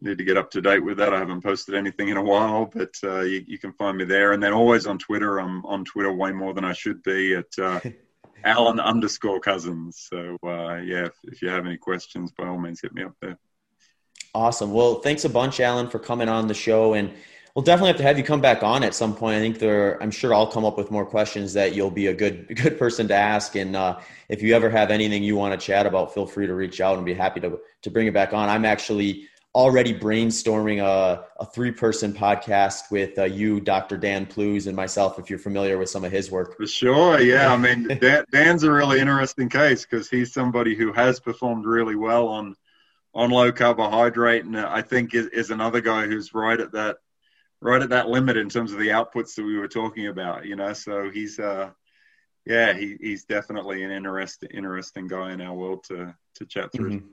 need to get up to date with that. I haven't posted anything in a while, but uh, you, you can find me there. And then always on Twitter. I'm on Twitter way more than I should be at uh, Alan underscore Cousins. So uh, yeah, if, if you have any questions, by all means, hit me up there. Awesome. Well, thanks a bunch, Alan, for coming on the show, and we'll definitely have to have you come back on at some point. I think there, I'm sure I'll come up with more questions that you'll be a good, good person to ask. And uh, if you ever have anything you want to chat about, feel free to reach out and be happy to, to bring it back on. I'm actually already brainstorming a, a three person podcast with uh, you, Doctor Dan Plews, and myself, if you're familiar with some of his work. For sure. Yeah. I mean, Dan, Dan's a really interesting case because he's somebody who has performed really well on, on low carbohydrate. And I think is, is another guy who's right at that, right at that limit in terms of the outputs that we were talking about, you know, so he's, uh, yeah, he, he's definitely an interesting, interesting guy in our world to, to chat through. Mm-hmm.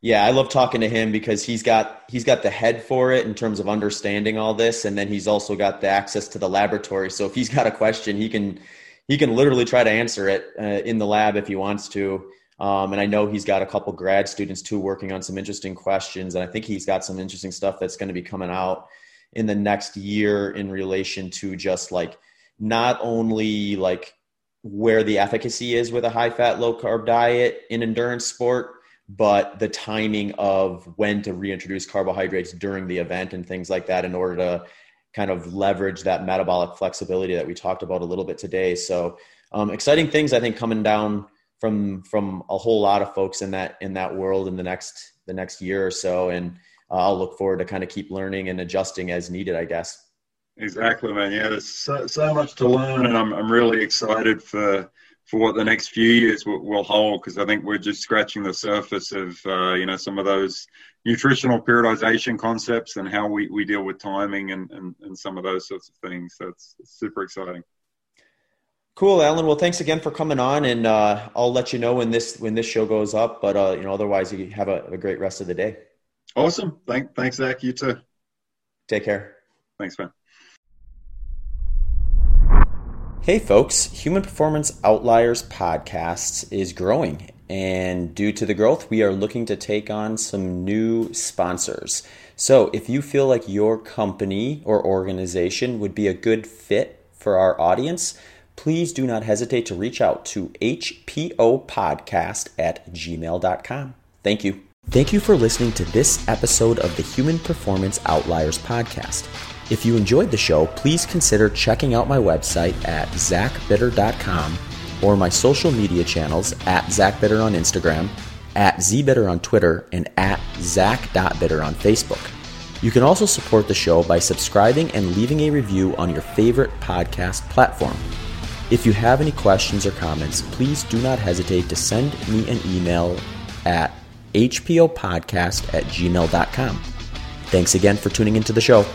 Yeah. I love talking to him because he's got, he's got the head for it in terms of understanding all this. And then he's also got the access to the laboratory. So if he's got a question, he can, he can literally try to answer it uh, in the lab if he wants to. Um, and I know he's got a couple grad students too, working on some interesting questions. And I think he's got some interesting stuff that's going to be coming out in the next year in relation to just like, not only like where the efficacy is with a high fat, low carb diet in endurance sport, but the timing of when to reintroduce carbohydrates during the event and things like that in order to kind of leverage that metabolic flexibility that we talked about a little bit today. So um, exciting things, I think, coming down from, from a whole lot of folks in that, in that world in the next, the next year or so. And I'll look forward to kind of keep learning and adjusting as needed, I guess. Exactly, man. Yeah, there's so, so much to learn, and I'm I'm really excited for for what the next few years will, will hold, because I think we're just scratching the surface of uh, you know, some of those nutritional periodization concepts and how we, we deal with timing and, and, and some of those sorts of things. So it's, it's super exciting. Cool, Alan. Well, thanks again for coming on, and uh, I'll let you know when this when this show goes up. But uh, you know, otherwise, you have a, a great rest of the day. Awesome. Thank, thanks, Zach. You too. Take care. Thanks, man. Hey, folks. Human Performance Outliers podcast is growing, and due to the growth, we are looking to take on some new sponsors. So, if you feel like your company or organization would be a good fit for our audience, please do not hesitate to reach out to h p o podcast at gmail dot com. Thank you. Thank you for listening to this episode of the Human Performance Outliers podcast. If you enjoyed the show, please consider checking out my website at zach bitter dot com or my social media channels at zach bitter on Instagram, at zbitter on Twitter, and at zach dot bitter on Facebook. You can also support the show by subscribing and leaving a review on your favorite podcast platform. If you have any questions or comments, please do not hesitate to send me an email at h p o podcast at gmail dot com. Thanks again for tuning into the show.